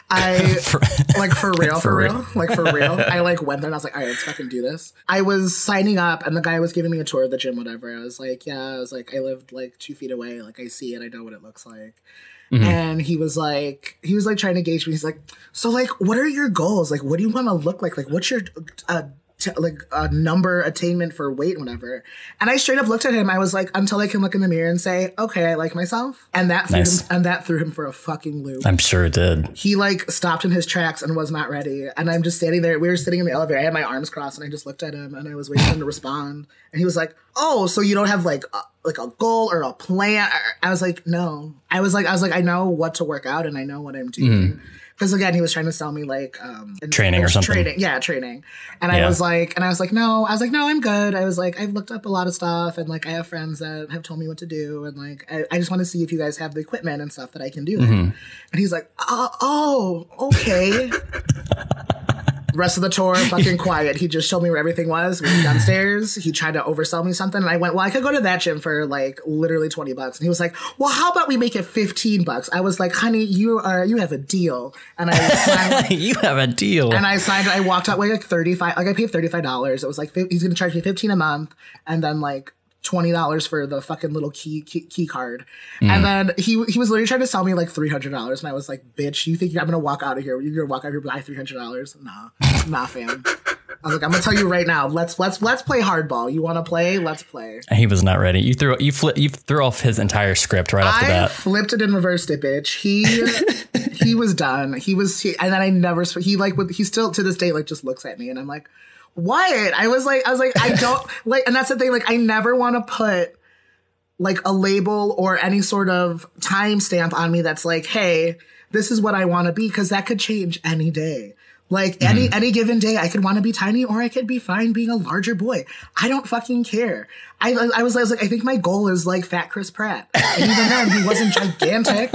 For real. I like went there and I was like, all right, let's fucking do this. I was signing up and the guy was giving me a tour of the gym, whatever. I lived like 2 feet away. Like, I see it. I know what it looks like. And he was like trying to gauge me. He's like, so like, what are your goals? Like, what do you want to look like? Like, what's your, a number attainment for weight, whatever. And I straight up looked at him. I was like, until I can look in the mirror and say, okay, I like myself. And that threw him for a fucking loop. I'm sure it did. He like stopped in his tracks and was not ready. And I'm just standing there. We were sitting in the elevator. I had my arms crossed and I just looked at him and I was waiting for him to respond. And he was like, oh, so you don't have like a goal or a plan. I was like, no. I know what to work out and I know what I'm doing. Because again, he was trying to sell me like training or something. Training. I was like, no, I'm good. I was like, I've looked up a lot of stuff and like I have friends that have told me what to do. And like, I just want to see if you guys have the equipment and stuff that I can do. And he's like, oh, okay. Rest of the tour, fucking quiet. He just showed me where everything was. We went downstairs. He tried to oversell me something. And I went, well, I could go to that gym for like literally $20. And he was like, well, how about we make it $15? I was like, honey, you have a deal. And I signed. You have a deal. And I signed. I walked out with like $35. Like, I paid $35. It was like, he's going to charge me $15 a month. And then like $20 for the fucking little key card. And then he was literally trying to sell me like $300. And I was like, bitch, you think I'm going to walk out of here? You're going to walk out of here buy $300? Nah, fam. I was like, I'm going to tell you right now. Let's play hardball. You want to play? Let's play. He was not ready. You threw off his entire script right after that. I flipped it and reversed it, bitch. He was done. And then I never, he still to this day, like just looks at me and I'm like, what? I was like, I don't like, and that's the thing. Like, I never want to put like a label or any sort of timestamp on me. That's like, hey, this is what I want to be. Cause that could change any day. Like any given day, I could want to be tiny or I could be fine being a larger boy. I don't fucking care. I was like, I think my goal is like fat Chris Pratt. And even then he wasn't gigantic.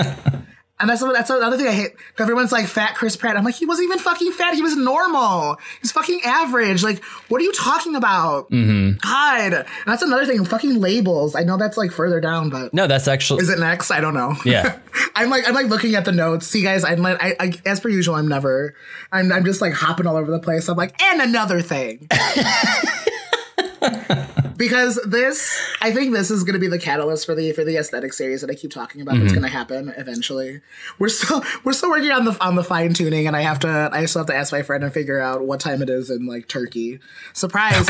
And that's another thing I hate. Everyone's like, fat Chris Pratt. I'm like, he wasn't even fucking fat. He was normal. He's fucking average. Like, what are you talking about? God. And that's another thing. Fucking labels. I know that's like further down, but no, that's actually. Is it next? I don't know. Yeah. I'm like looking at the notes. See, guys, I as per usual, I'm just like hopping all over the place. I'm like, and another thing. Because this, I think this is going to be the catalyst for the aesthetic series that I keep talking about. Mm-hmm. That's going to happen eventually. We're still working on the fine tuning, and I still have to ask my friend and figure out what time it is in like Turkey. Surprise!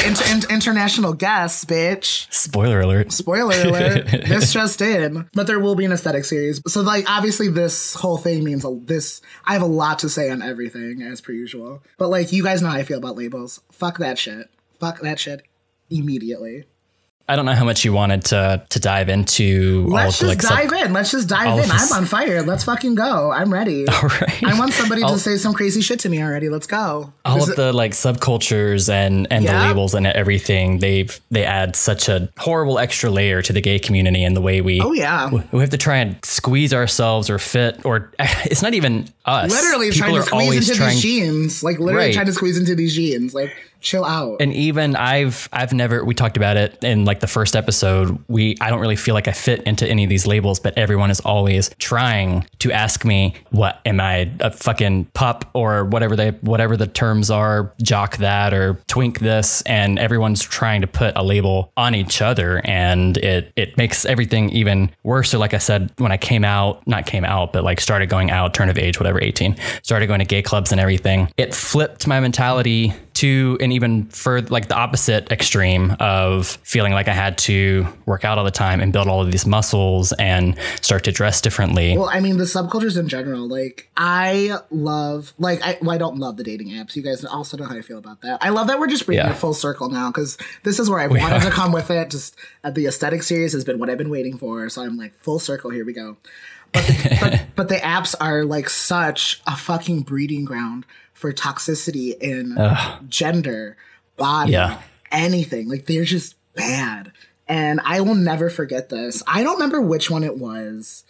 International guests, bitch. Spoiler alert! Spoiler alert! This just in, but there will be an aesthetic series. So like obviously this whole thing means this. I have a lot to say on everything as per usual, but like you guys know how I feel about labels. Fuck that shit. Fuck that shit. Immediately. I don't know how much you wanted to dive into. Let's just dive in. I'm on fire. Let's fucking go. I'm ready. All right. I want somebody to say some crazy shit to me already. Let's go. All of the like subcultures and the labels and everything, they add such a horrible extra layer to the gay community and the way we. Oh yeah. We have to try and squeeze ourselves or fit, or it's not even us. Literally people trying to squeeze into these jeans. Like literally trying to squeeze into these jeans. Like. Chill out. And even I've never, we talked about it in like the first episode. I don't really feel like I fit into any of these labels, but everyone is always trying to ask me, what am I, a fucking pup or whatever the terms are, jock that or twink this. And everyone's trying to put a label on each other, and it makes everything even worse. So like I said, when I started going out, turn of age, whatever, 18, started going to gay clubs and everything, it flipped my mentality to an even further, like the opposite extreme of feeling like I had to work out all the time and build all of these muscles and start to dress differently. Well, I mean, the subcultures in general, like I love, like I don't love the dating apps. You guys also know how I feel about that. I love that we're just bringing it full circle now, because this is where I wanted to come with it. Just the aesthetic series has been what I've been waiting for. So I'm like, full circle, here we go. But the apps are like such a fucking breeding ground for toxicity in gender, body, anything. Like they're just bad. And I will never forget this. I don't remember which one it was.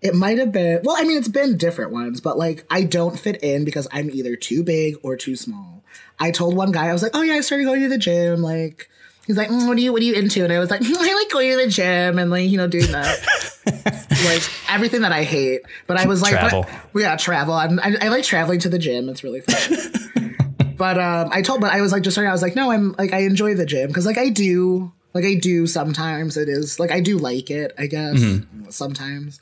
It might have been, well, I mean, it's been different ones, but like I don't fit in because I'm either too big or too small. I told one guy, I was like, oh yeah, I started going to the gym. Like he's like, what are you into? And I was like, I like going to the gym and like, you know, doing that. Like everything that I hate, but I was like, travel. I like traveling to the gym. It's really fun. But I was like, just starting. I was like, no, I'm like, I enjoy the gym because I do sometimes. It is like I do like it, I guess, sometimes.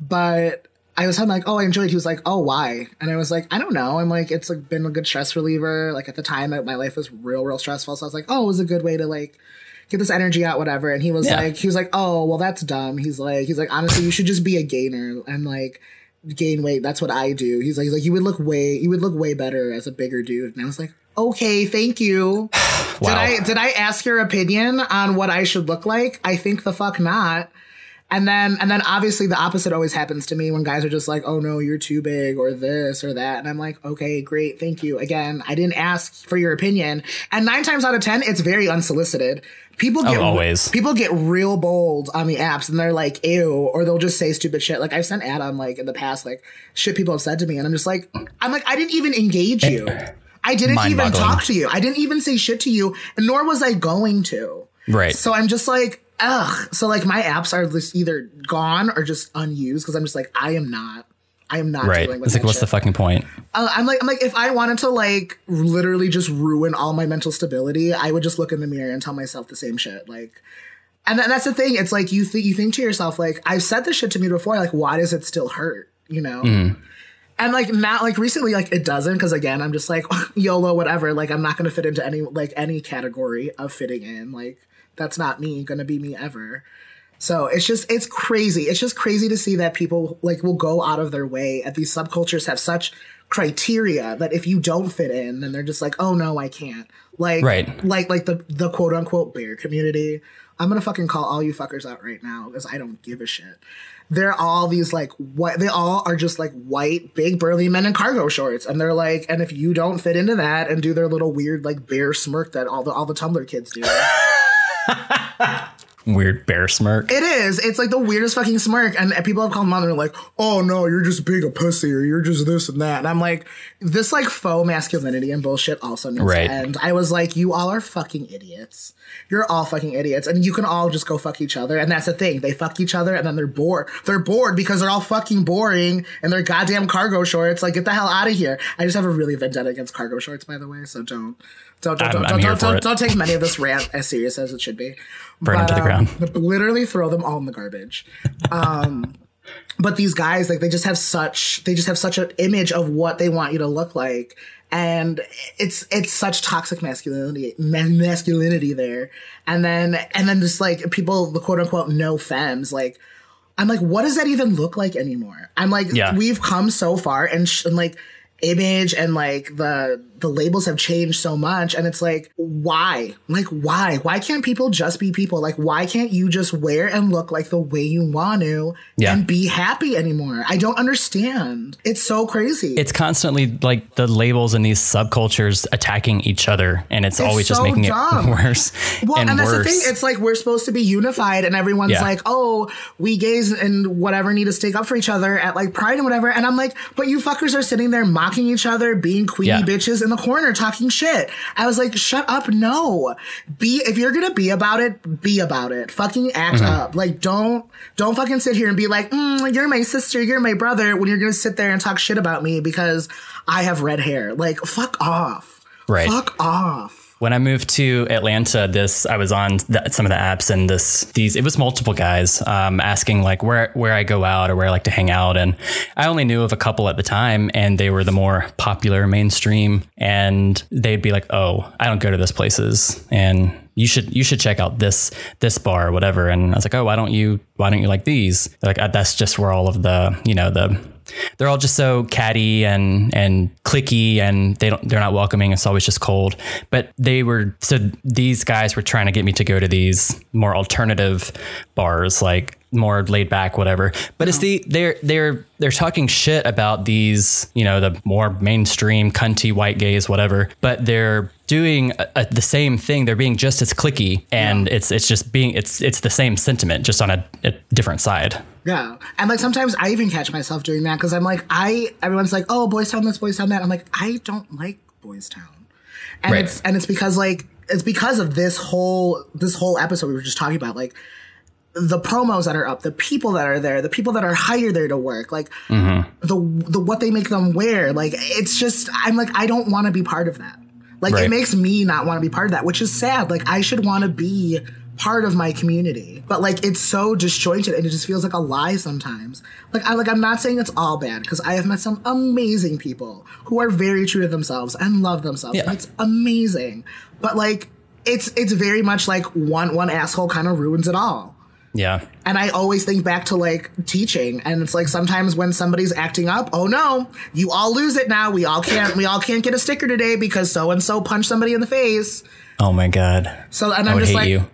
But I was like, oh, I enjoyed. He was like, oh, why? And I was like, I don't know. I'm like, it's like been a good stress reliever. Like at the time, my life was real, real stressful. So I was like, oh, it was a good way to like get this energy out, whatever. And he was like, oh, well, that's dumb. He's like, honestly, you should just be a gainer and like gain weight. That's what I do. He's like, you would look way better as a bigger dude. And I was like, okay, thank you. Wow. Did I ask your opinion on what I should look like? I think the fuck not. And then obviously the opposite always happens to me when guys are just like, oh no, you're too big or this or that. And I'm like, okay, great. Thank you. Again, I didn't ask for your opinion. And 9 times out of 10, it's very unsolicited. People get real bold on the apps and they're like, ew, or they'll just say stupid shit. Like I've sent ad on like in the past, like shit people have said to me. And I'm like, I didn't even engage you. I didn't even talk to you. I didn't even say shit to you, nor was I going to. Right. So I'm just like, ugh. So like my apps are just either gone or just unused because I'm just like, I am not right. Dealing with it's like, what's shit. The fucking point? I'm like, if I wanted to like literally just ruin all my mental stability, I would just look in the mirror and tell myself the same shit. Like, and that's the thing. It's like you think to yourself, like, I've said this shit to me before. Like, why does it still hurt? You know? Mm. And like not like recently, like it doesn't, because again, I'm just like YOLO, whatever. Like I'm not going to fit into any category of fitting in. Like that's not me, going to be me ever. So it's crazy. It's just crazy to see that people like will go out of their way, and these subcultures have such criteria that if you don't fit in, then they're just like, oh no, I can't. Like, right. like the quote unquote bear community. I'm going to fucking call all you fuckers out right now because I don't give a shit. They're all these like what they all are just like white, big, burly men in cargo shorts. And they're like, and if you don't fit into that and do their little weird like bear smirk that all the Tumblr kids do. weird bear smirk. It is. It's like the weirdest fucking smirk. And people have called them out and they're like, oh, no, you're just being a pussy or you're just this and that. And I'm like, this like faux masculinity and bullshit also needs to end. I was like, you all are fucking idiots. You're all fucking idiots. And you can all just go fuck each other. And that's the thing. They fuck each other and then they're bored. They're bored because they're all fucking boring and they're goddamn cargo shorts. Like, get the hell out of here. I just have a really vendetta against cargo shorts, by the way. So don't take many of this rant as serious as it should be. Burn them to the ground. Literally throw them all in the garbage. But these guys, like, they just have such an image of what they want you to look like, and it's such toxic masculinity there. And then just like people, the quote unquote no femmes, like. I'm like, what does that even look like anymore? I'm like, we've come so far and like image and like the labels have changed so much. And it's like, why? Like, why? Why can't people just be people? Like, why can't you just wear and look like the way you want to and be happy anymore? I don't understand. It's so crazy. It's constantly like the labels and these subcultures attacking each other. And it's always so just making dumb. It worse. Well, and that's the thing. It's like, we're supposed to be unified and everyone's like, oh, we gays and whatever need to stick up for each other at like Pride and whatever. And I'm like, but you fuckers are sitting there mocking each other, being queenie bitches in the corner talking shit. I was like, shut up. No, if you're gonna be about it, be about it. Fucking act up. Like, don't fucking sit here and be like, you're my sister, you're my brother, when you're gonna sit there and talk shit about me because I have red hair. Like, fuck off. Right. Fuck off. When I moved to Atlanta, I was on some of the apps, and it was multiple guys asking like where I go out or where I like to hang out. And I only knew of a couple at the time, and they were the more popular mainstream, and they'd be like, oh, I don't go to those places, and you should check out this bar or whatever. And I was like, oh, why don't you like these? They're like, that's just where all of the, you know, they're all just so catty and cliquey, and they're not welcoming. It's always just cold. But these guys were trying to get me to go to these more alternative bars, like more laid back, whatever. But it's they're talking shit about these, you know, the more mainstream cunty white gays, whatever. But they're doing the same thing. They're being just as cliquey, and it's the same sentiment, just on a different side. Yeah. And like, sometimes I even catch myself doing that because I'm like, everyone's like, oh, Boys Town, this, Boys Town, that. I'm like, I don't like Boys Town. And it's because like, it's because of this whole episode we were just talking about, like the promos that are up, the people that are there, the people that are hired there to work, like the what they make them wear. Like, it's just, I'm like, I don't want to be part of that. Like, it makes me not want to be part of that, which is sad. Like, I should want to be part of my community, but like, it's so disjointed and it just feels like a lie sometimes. Like, I'm not saying it's all bad, because I have met some amazing people who are very true to themselves and love themselves. Yeah. And it's amazing, but like, it's very much like one asshole kind of ruins it all. Yeah. And I always think back to like teaching, and it's like, sometimes when somebody's acting up, oh no, you all lose it now. We all can't get a sticker today because so and so punched somebody in the face. Oh my God. So, and I'm just like, you.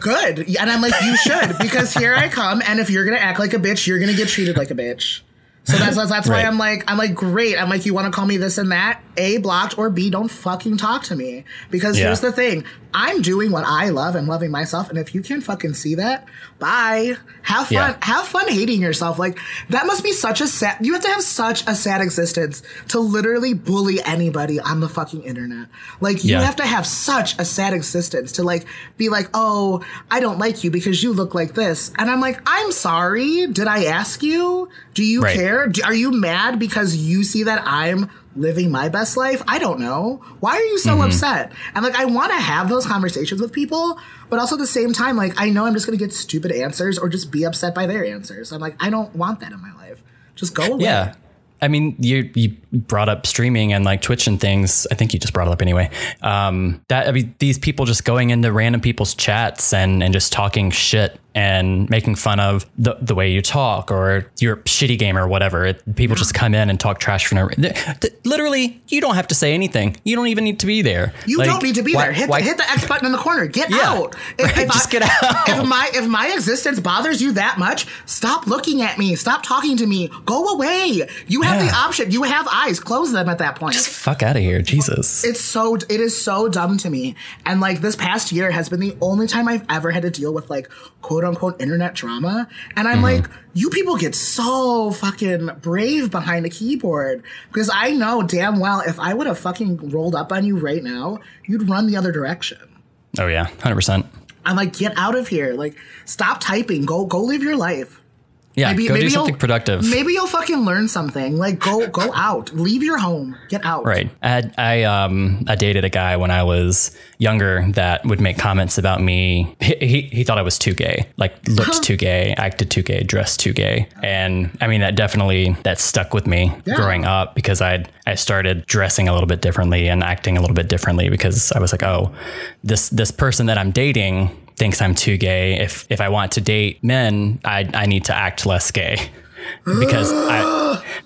Good. And I'm like, you should, because here I come, and if you're gonna act like a bitch, you're gonna get treated like a bitch. So that's why I'm like great. I'm like, you want to call me this and that? A, blocked, or B, don't fucking talk to me. Because here's the thing: I'm doing what I love and loving myself. And if you can't fucking see that, bye. Have fun. Yeah. Have fun hating yourself. Like, that must be such a sad. You have to have such a sad existence to literally bully anybody on the fucking internet. Like, you have to have such a sad existence to like be like, oh, I don't like you because you look like this. And I'm like, I'm sorry. Did I ask you? Do you care? Are you mad because you see that I'm living my best life? I don't know. Why are you so upset? And like, I want to have those conversations with people, but also at the same time, like, I know I'm just going to get stupid answers or just be upset by their answers. I'm like, I don't want that in my life. Just go away. Yeah. I mean, you brought up streaming and like Twitch and things. I think you just brought it up anyway. These people just going into random people's chats and just talking shit and making fun of the way you talk or your shitty game or whatever. People just come in and talk trash for no reason. Literally, you don't have to say anything. You don't even need to be there. You don't need to be there. Hit the X button in the corner. Get out. Get out. If my existence bothers you that much, stop looking at me. Stop talking to me. Go away. You have the option. You have eyes. Close them at that point. Just fuck out of here. Jesus. It is so dumb to me. And like this past year has been the only time I've ever had to deal with like quote unquote internet drama. And I'm like, you people get so fucking brave behind a keyboard, because I know damn well if I would have fucking rolled up on you right now, you'd run the other direction. Oh yeah, 100%. I'm like, get out of here. Like, stop typing. Go live your life. Yeah, go do something productive. Maybe you'll fucking learn something. Like, go out. Leave your home. Get out. Right. I dated a guy when I was younger that would make comments about me. He thought I was too gay. Like, looked too gay, acted too gay, dressed too gay. And, I mean, that stuck with me growing up, because I started dressing a little bit differently and acting a little bit differently, because I was like, oh, this person that I'm dating thinks I'm too gay. If I want to date men, I need to act less gay, because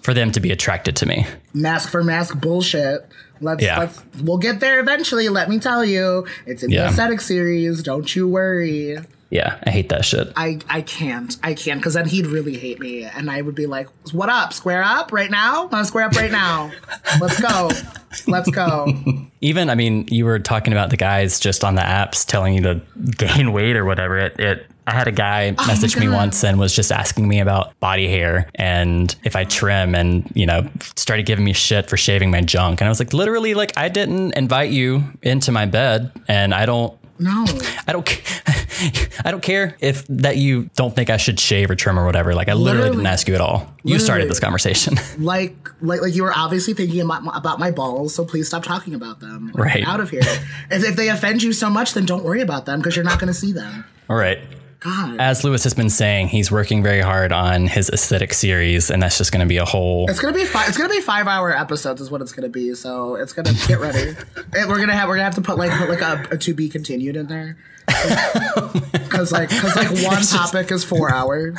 for them to be attracted to me. Mask for mask bullshit. We'll get there eventually. Let me tell you, it's in the aesthetic series. Don't you worry. Yeah, I hate that shit. I can't, because then he'd really hate me, and I would be like, "What up? Square up right now? Want to square up right now? Let's go." Even, I mean, you were talking about the guys just on the apps telling you to gain weight or whatever. I had a guy message me once and was just asking me about body hair and if I trim, and, you know, started giving me shit for shaving my junk. And I was like, literally, like, I didn't invite you into my bed, and I don't. No, I don't care if that you don't think I should shave or trim or whatever. Like, I literally didn't ask you at all. You started this conversation. Like you were obviously thinking about my balls. So please stop talking about them. Like, right. Get out of here. If they offend you so much, then don't worry about them, because you're not going to see them. All right. God. As Lewis has been saying, he's working very hard on his aesthetic series, and that's just going to be a whole. It's going to be 5-hour episodes, is what it's going to be. So it's going to get ready. We're going to have to put like a to be continued in there, because one topic is 4 hours.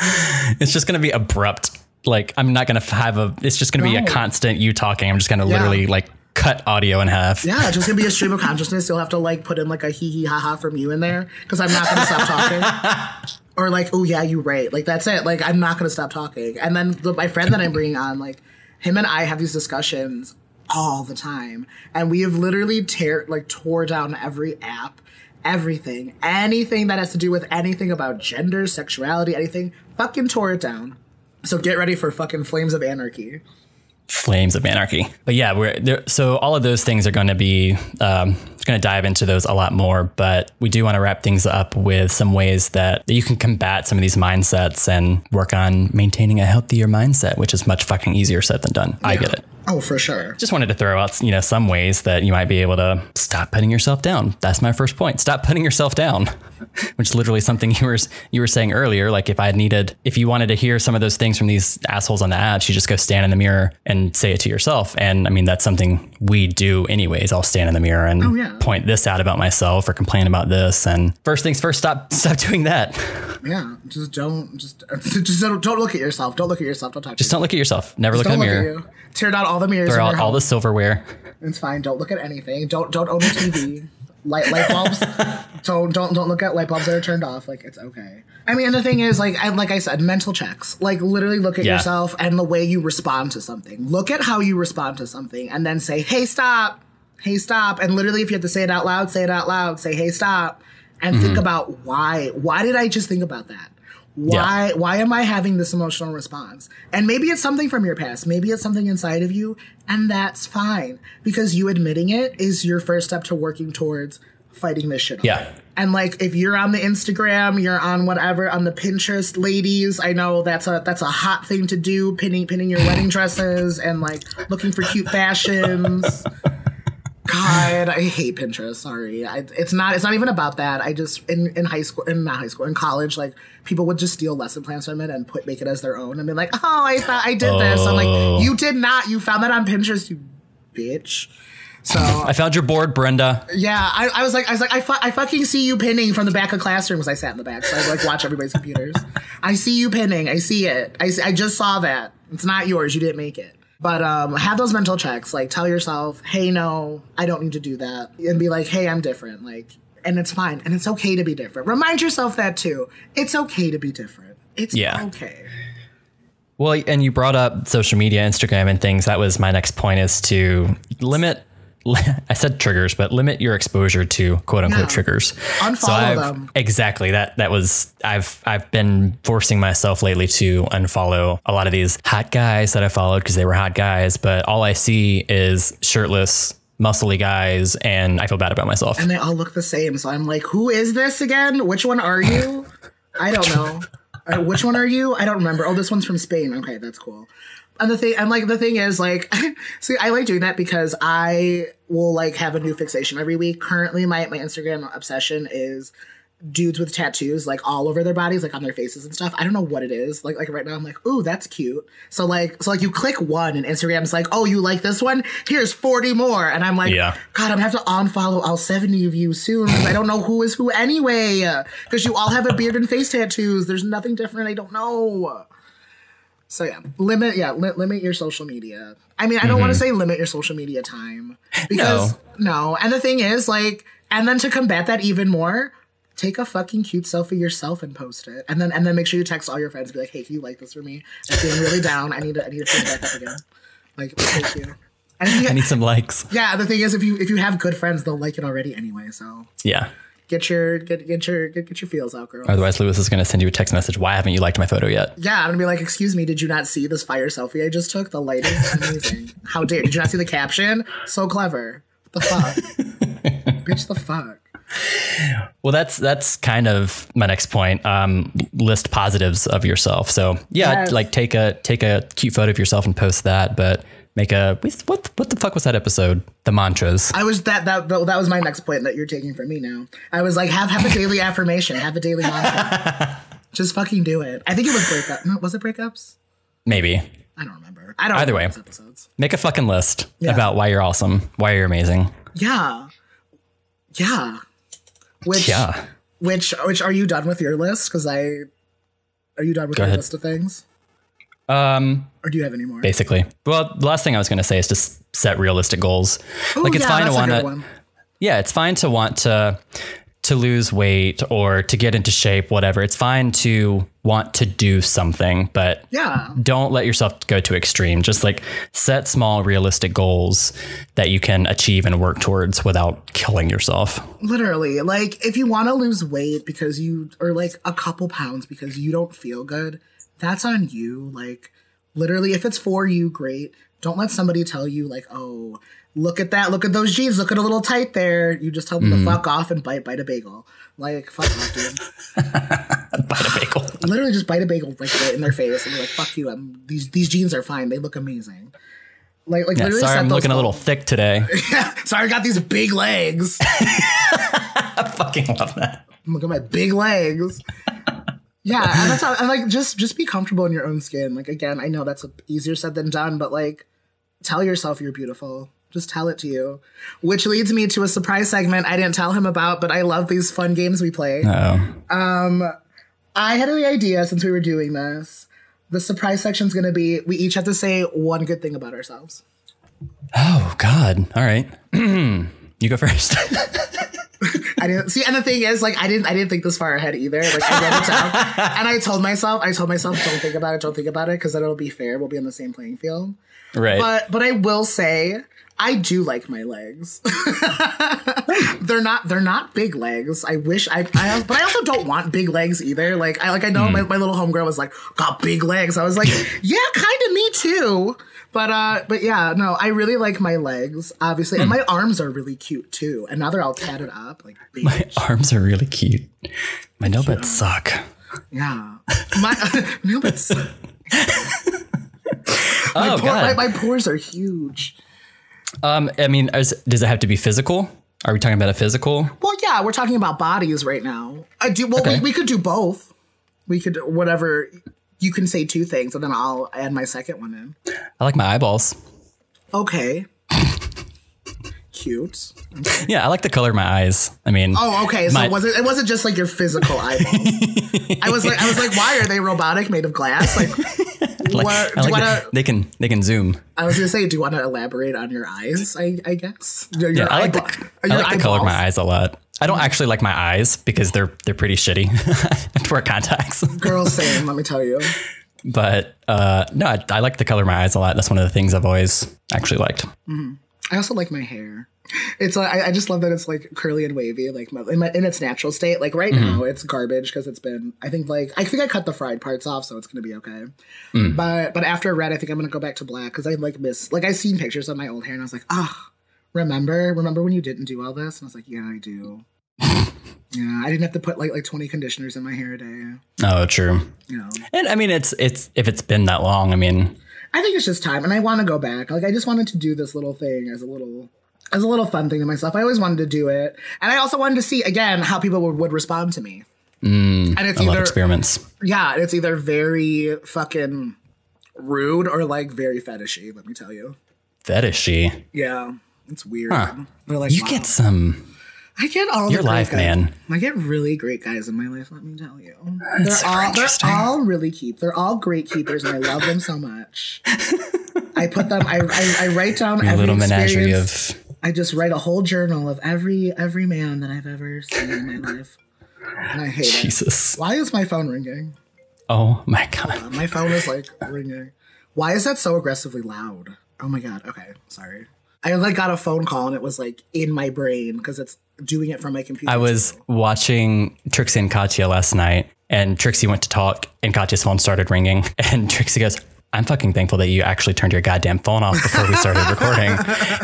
It's just going to be abrupt. Like, I'm not going to have a. It's just going to be a constant you talking. I'm just going to literally like. Cut audio in half. Yeah, it's just gonna be a stream of consciousness. You'll have to like put in like a hee hee ha ha from you in there, because I'm not gonna stop talking. Or like, oh yeah, you right. Like, that's it. Like, I'm not gonna stop talking. And then my friend that I'm bringing on, like, him and I have these discussions all the time, and we have literally tore down every app, everything, anything that has to do with anything about gender, sexuality, anything. Fucking tore it down. So get ready for fucking Flames of Anarchy. Flames of Anarchy. But yeah, we're there. So all of those things are going to be going to dive into those a lot more. But we do want to wrap things up with some ways that you can combat some of these mindsets and work on maintaining a healthier mindset, which is much fucking easier said than done. Yeah. I get it. Oh, for sure. Just wanted to throw out, you know, some ways that you might be able to stop putting yourself down. That's my first point. Stop putting yourself down, which is literally something you were saying earlier. Like, if you wanted to hear some of those things from these assholes on the apps, you just go stand in the mirror and say it to yourself. And I mean, that's something we do anyways. I'll stand in the mirror and point this out about myself or complain about this. And first things first, stop doing that. Yeah. Just don't look at yourself. Don't look at yourself. Don't talk. Just don't look at yourself. Never look in the mirror. Tear down all the mirrors. Throw out all the silverware. It's fine. Don't look at anything. Don't own a TV. light bulbs. Don't look at light bulbs that are turned off. Like, it's okay. I mean, and the thing is, like I said, mental checks. Like, literally look at yourself and the way you respond to something. Look at how you respond to something, and then say, "Hey, stop! Hey, stop!" And literally, if you have to say it out loud, say it out loud. Say, "Hey, stop!" And think about why. Why did I just think about that? Why am I having this emotional response? And maybe it's something from your past. Maybe it's something inside of you. And that's fine, because you admitting it is your first step to working towards fighting this shit. Yeah. Off. And like, if you're on the Instagram, you're on whatever, on the Pinterest, ladies, I know that's a hot thing to do. Pinning your wedding dresses and like looking for cute fashions. God, I hate Pinterest. Sorry, it's not even about that. I just in college, like, people would just steal lesson plans from it and make it as their own and be like, "Oh, I thought I did this." I'm like, "You did not. You found that on Pinterest, you bitch. So I found your board, Brenda. Yeah, I was like, I fucking see you pinning from the back of classrooms. I sat in the back, so I like watch everybody's computers. I see you pinning. I see it. I just saw that. It's not yours. You didn't make it. But have those mental checks. Like, tell yourself, hey, no, I don't need to do that, and be like, hey, I'm different. Like, and it's fine, and it's okay to be different. Remind yourself that too. It's okay to be different. It's okay. Well, and you brought up social media, Instagram, and things. That was my next point: is to limit. I said triggers, but limit your exposure to quote unquote triggers. Unfollow them. Exactly. That was, I've been forcing myself lately to unfollow a lot of these hot guys that I followed because they were hot guys. But all I see is shirtless, muscly guys. And I feel bad about myself. And they all look the same. So I'm like, who is this again? Which one are you? I don't know. Which one are you? I don't remember. Oh, this one's from Spain. Okay. That's cool. And the thing is, see, I like doing that because I will like have a new fixation every week. Currently, my Instagram obsession is dudes with tattoos like all over their bodies, like on their faces and stuff. I don't know what it is. Like right now, I'm like, ooh, that's cute. So you click one, and Instagram's like, oh, you like this one? Here's 40 more, and I'm like, God, I'm gonna have to unfollow all 70 of you soon because I don't know who is who anyway. Because you all have a beard and face tattoos. There's nothing different. I don't know. So limit your social media. I mean, I don't want to say limit your social media time because no. And the thing is, like, and then to combat that even more, take a fucking cute selfie yourself and post it, and then make sure you text all your friends and be like, hey, can you like this for me? I'm feeling really down. I need to put it back up again. Like, thank you. I need some likes. Yeah. The thing is, if you have good friends, they'll like it already anyway. So yeah. Get your feels out, girl. Otherwise, Lewis is going to send you a text message. Why haven't you liked my photo yet? Yeah, I'm going to be like, excuse me, did you not see this fire selfie I just took? The lighting is amazing. How dare you? Did you not see the caption? So clever. What the fuck? Bitch, the fuck. Well, that's kind of my next point. List positives of yourself. So yeah, like take a cute photo of yourself and post that, but. Make a what the fuck was that episode? The mantras. I was that was my next point that you're taking from me now. I was like have a daily affirmation, have a daily mantra. Just fucking do it. I think it was breakups. No, was it breakups? Maybe. I don't remember. I don't. Either way, those episodes. Make a fucking list about why you're awesome, why you're amazing. Yeah, yeah. Which are you done with your list? Because are you done with your list of things? Or do you have any more? Basically. Well, the last thing I was going to say is just set realistic goals. Ooh, like it's fine to want to lose weight or to get into shape, whatever. It's fine to want to do something, but don't let yourself go to extreme. Just like set small, realistic goals that you can achieve and work towards without killing yourself. Literally, like if you want to lose weight because you or like a couple pounds because you don't feel good. That's on you. Like, literally, if it's for you, great. Don't let somebody tell you, like, oh, look at that. Look at those jeans. Look at a little tight there. You just tell them to fuck off and bite a bagel. Like, fuck off, dude. Bite a bagel. Literally just bite a bagel right in their face. And you're like, fuck you. These jeans are fine. They look amazing. Like literally sorry, I'm looking a little thick today. Sorry, I got these big legs. I fucking love that. Look at my big legs. Yeah, and that's how, and like just be comfortable in your own skin. Like again, I know that's easier said than done, but like tell yourself you're beautiful. Just tell it to you. Which leads me to a surprise segment I didn't tell him about, but I love these fun games we play. I had the idea since we were doing this. The surprise section's going to be we each have to say one good thing about ourselves. Oh God! All right, you go first. I didn't see, and the thing is, like, I didn't think this far ahead either. Like, I wrote it down, and I told myself, don't think about it, because then it'll be fair. We'll be on the same playing field, right? But I will say, I do like my legs. They're not big legs. I wish but I also don't want big legs either. Like, I know my little homegirl was like, got big legs. I was like, yeah, kind of me too. But yeah, no, I really like my legs, obviously. And my arms are really cute too. And now they're all tatted up. Like, bitch. My arms are really cute. My nail beds suck. Yeah. My nail beds suck. My pores are huge. I mean, does it have to be physical? Are we talking about a physical? Well, yeah, we're talking about bodies right now. We could do both. We could whatever. You can say two things, and then I'll add my second one in. I like my eyeballs. Okay. cute. Yeah, I like the color of my eyes. I mean, oh, okay. So it wasn't just like your physical eyeballs. I was like, why are they robotic, made of glass? Like, they can zoom. I was gonna say, do you want to elaborate on your eyes? I guess. Yeah, I like the color of my eyes a lot. I don't actually like my eyes because they're pretty shitty. I have to wear contacts. Girl, same. Let me tell you. But no, I like the color of my eyes a lot. That's one of the things I've always actually liked. Mm-hmm. I also like my hair. It's I just love that it's like curly and wavy, like in its natural state. Like right now, it's garbage because it's been. I think I cut the fried parts off, so it's gonna be okay. Mm. But after red, I think I'm gonna go back to black because I like miss. Like I've seen pictures of my old hair and I was like, ah, remember when you didn't do all this? And I was like, yeah, I do. Yeah, I didn't have to put like 20 conditioners in my hair a day. Oh, true. You know. And I mean, it's if it's been that long, I mean, I think it's just time, and I want to go back. Like, I just wanted to do this little thing as a little fun thing to myself. I always wanted to do it, and I also wanted to see again how people would respond to me. And it's either experiments. Yeah, it's either very fucking rude or like very fetishy. Let me tell you, fetishy. Yeah, it's weird. Huh. They're like, you wow. Get some. I get all your the life, guys. Man. I get really great guys in my life. Let me tell you, they're all really keep. They're all great keepers, and I love them so much. I put them. I write down your every little menagerie of. I just write a whole journal of every man that I've ever seen in my life, and I hate it. Jesus, why is my phone ringing? Oh my god, my phone is like ringing. Why is that so aggressively loud? Oh my god. Okay, sorry. I like got a phone call and it was like in my brain because it's doing it from my computer. I was watching Trixie and Katya last night, and Trixie went to talk and Katya's phone started ringing, and Trixie goes, I'm fucking thankful that you actually turned your goddamn phone off before we started recording.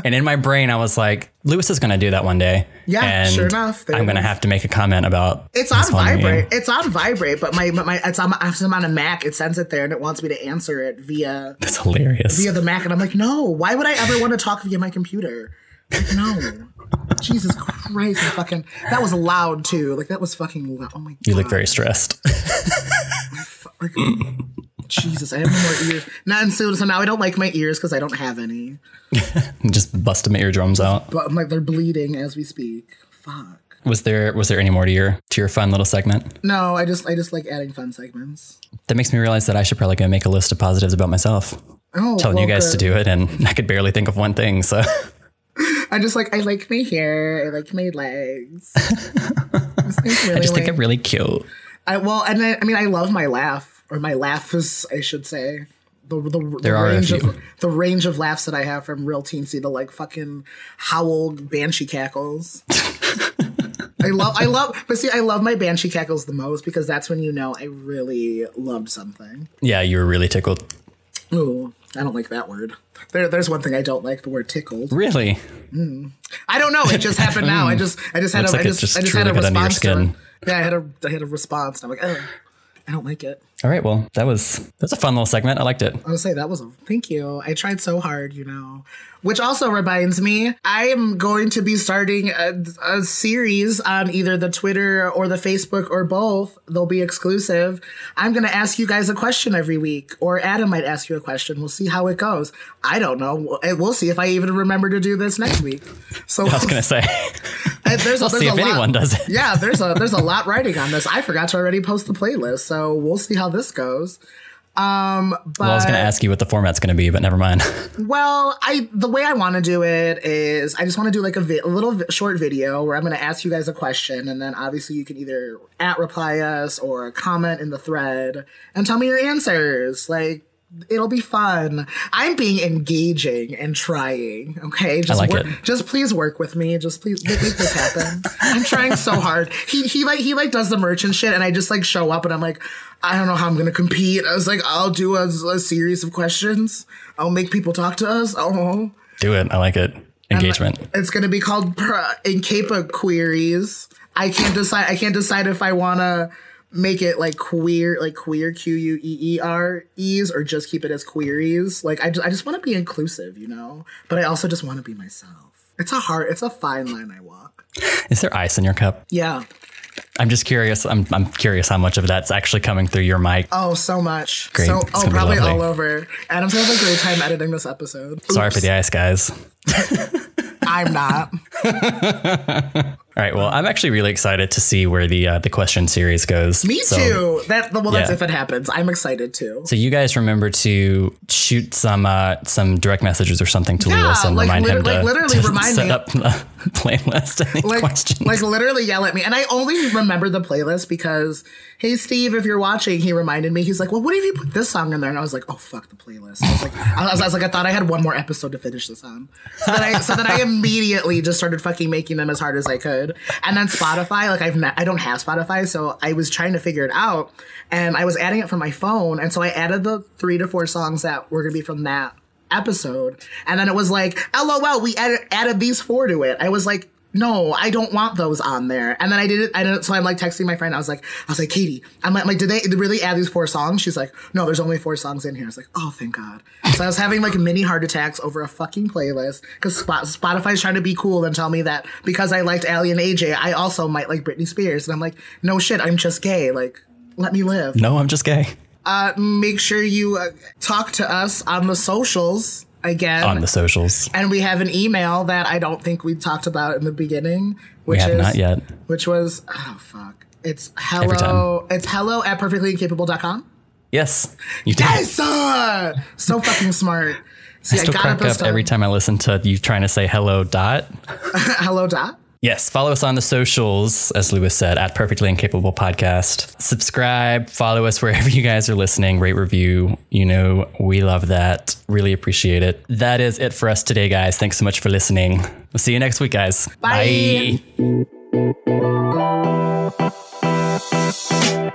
And in my brain, I was like, Lewis is going to do that one day. Yeah, and sure enough. I'm going to have to make a comment about it's on vibrate. It's on vibrate, but I'm on a Mac. It sends it there and it wants me to answer it via. That's hilarious. Via the Mac. And I'm like, no, why would I ever want to talk via my computer? Like, no. Jesus Christ. Fucking, that was loud too. Like that was fucking loud. Oh my God. You look very stressed. Like, Jesus, I have no more ears. So now I don't like my ears because I don't have any. Just busted my eardrums out. But like they're bleeding as we speak. Fuck. Was there any more to your fun little segment? No, I just like adding fun segments. That makes me realize that I should probably go make a list of positives about myself. Oh, telling you guys to do it, and I could barely think of one thing. So I just like I like my hair. I like my legs. I just think I'm really cute. I love my laugh. Or my laughs, I should say. The range of laughs that I have from real teensy to like fucking howl banshee cackles. I love my banshee cackles the most because that's when you know I really loved something. Yeah, you were really tickled. Ooh, I don't like that word. There's one thing I don't like, the word tickled. Really? Mm. I don't know. It just happened now. I just had a response to it. Yeah, I had a response. And I'm like, oh. I don't like it. All right. Well, that's a fun little segment. I liked it. I would say that was thank you. I tried so hard, you know, which also reminds me, I am going to be starting a series on either the Twitter or the Facebook or both. They'll be exclusive. I'm going to ask you guys a question every week, or Adam might ask you a question. We'll see how it goes. I don't know. We'll see if I even remember to do this next week. So I was going to say, We'll see if anyone does it. Yeah, there's a lot writing on this. I forgot to already post the playlist, so we'll see how this goes. But I was going to ask you what the format's going to be, but never mind. Well, the way I want to do it is I just want to do like a little short video where I'm going to ask you guys a question, and then obviously you can either @reply us or comment in the thread and tell me your answers. Like, it'll be fun. I'm being engaging and trying. Okay. Just please work with me. Just please make this happen. I'm trying so hard. He does the merch and shit. And I just like show up and I'm like, I don't know how I'm going to compete. I was like, I'll do a series of questions. I'll make people talk to us. Oh, do it. I like it. Engagement. It's going to be called Incapa Queries. I can't decide if I want to make it like queer QUEEREs or just keep it as queries. Like I just want to be inclusive, you know, but I also just want to be myself. It's a fine line I walk. Is there ice in your cup? Yeah. I'm just curious. I'm curious how much of that's actually coming through your mic. Oh, so much. Great. So, probably all over. Adam's having a great time editing this episode. Oops. Sorry for the ice, guys. I'm not. All right. Well, I'm actually really excited to see where the question series goes. Me too. That's if it happens. I'm excited too. So you guys remember to shoot some direct messages or something to Lewis and remind him to set up the playlist and questions. Like literally yell at me. And I only remember the playlist because, hey, Steve, if you're watching, he reminded me. He's like, well, what if you put this song in there? And I was like, oh, fuck the playlist. I thought I had one more episode to finish this on. So then I immediately just started fucking making them as hard as I could. And then Spotify, I don't have Spotify, so I was trying to figure it out, and I was adding it from my phone, and so I added the 3 to 4 songs that were gonna be from that episode, and then it was like, LOL, we added these 4 to it. I was like, no, I don't want those on there. And then I didn't. So I'm like texting my friend. I was like, Katie, I'm like, did they really add these 4 songs? She's like, no, there's only 4 songs in here. I was like, oh, thank God. So I was having like mini heart attacks over a fucking playlist because Spotify's trying to be cool and tell me that because I liked Ally and AJ, I also might like Britney Spears. And I'm like, no shit, I'm just gay. Like, let me live. No, I'm just gay. Make sure you talk to us on the socials. Again, on the socials. And we have an email that I don't think we talked about in the beginning, which we have not yet. Which was, oh, fuck. It's hello. It's hello@perfectlyincapable.com. Yes. You did. Yes, sir! So fucking smart. See, I still crack up every time I listen to you trying to say hello dot. Hello dot? Yes. Follow us on the socials, as Lewis said, at Perfectly Incapable Podcast. Subscribe, follow us wherever you guys are listening, rate, review. You know, we love that. Really appreciate it. That is it for us today, guys. Thanks so much for listening. We'll see you next week, guys. Bye. Bye.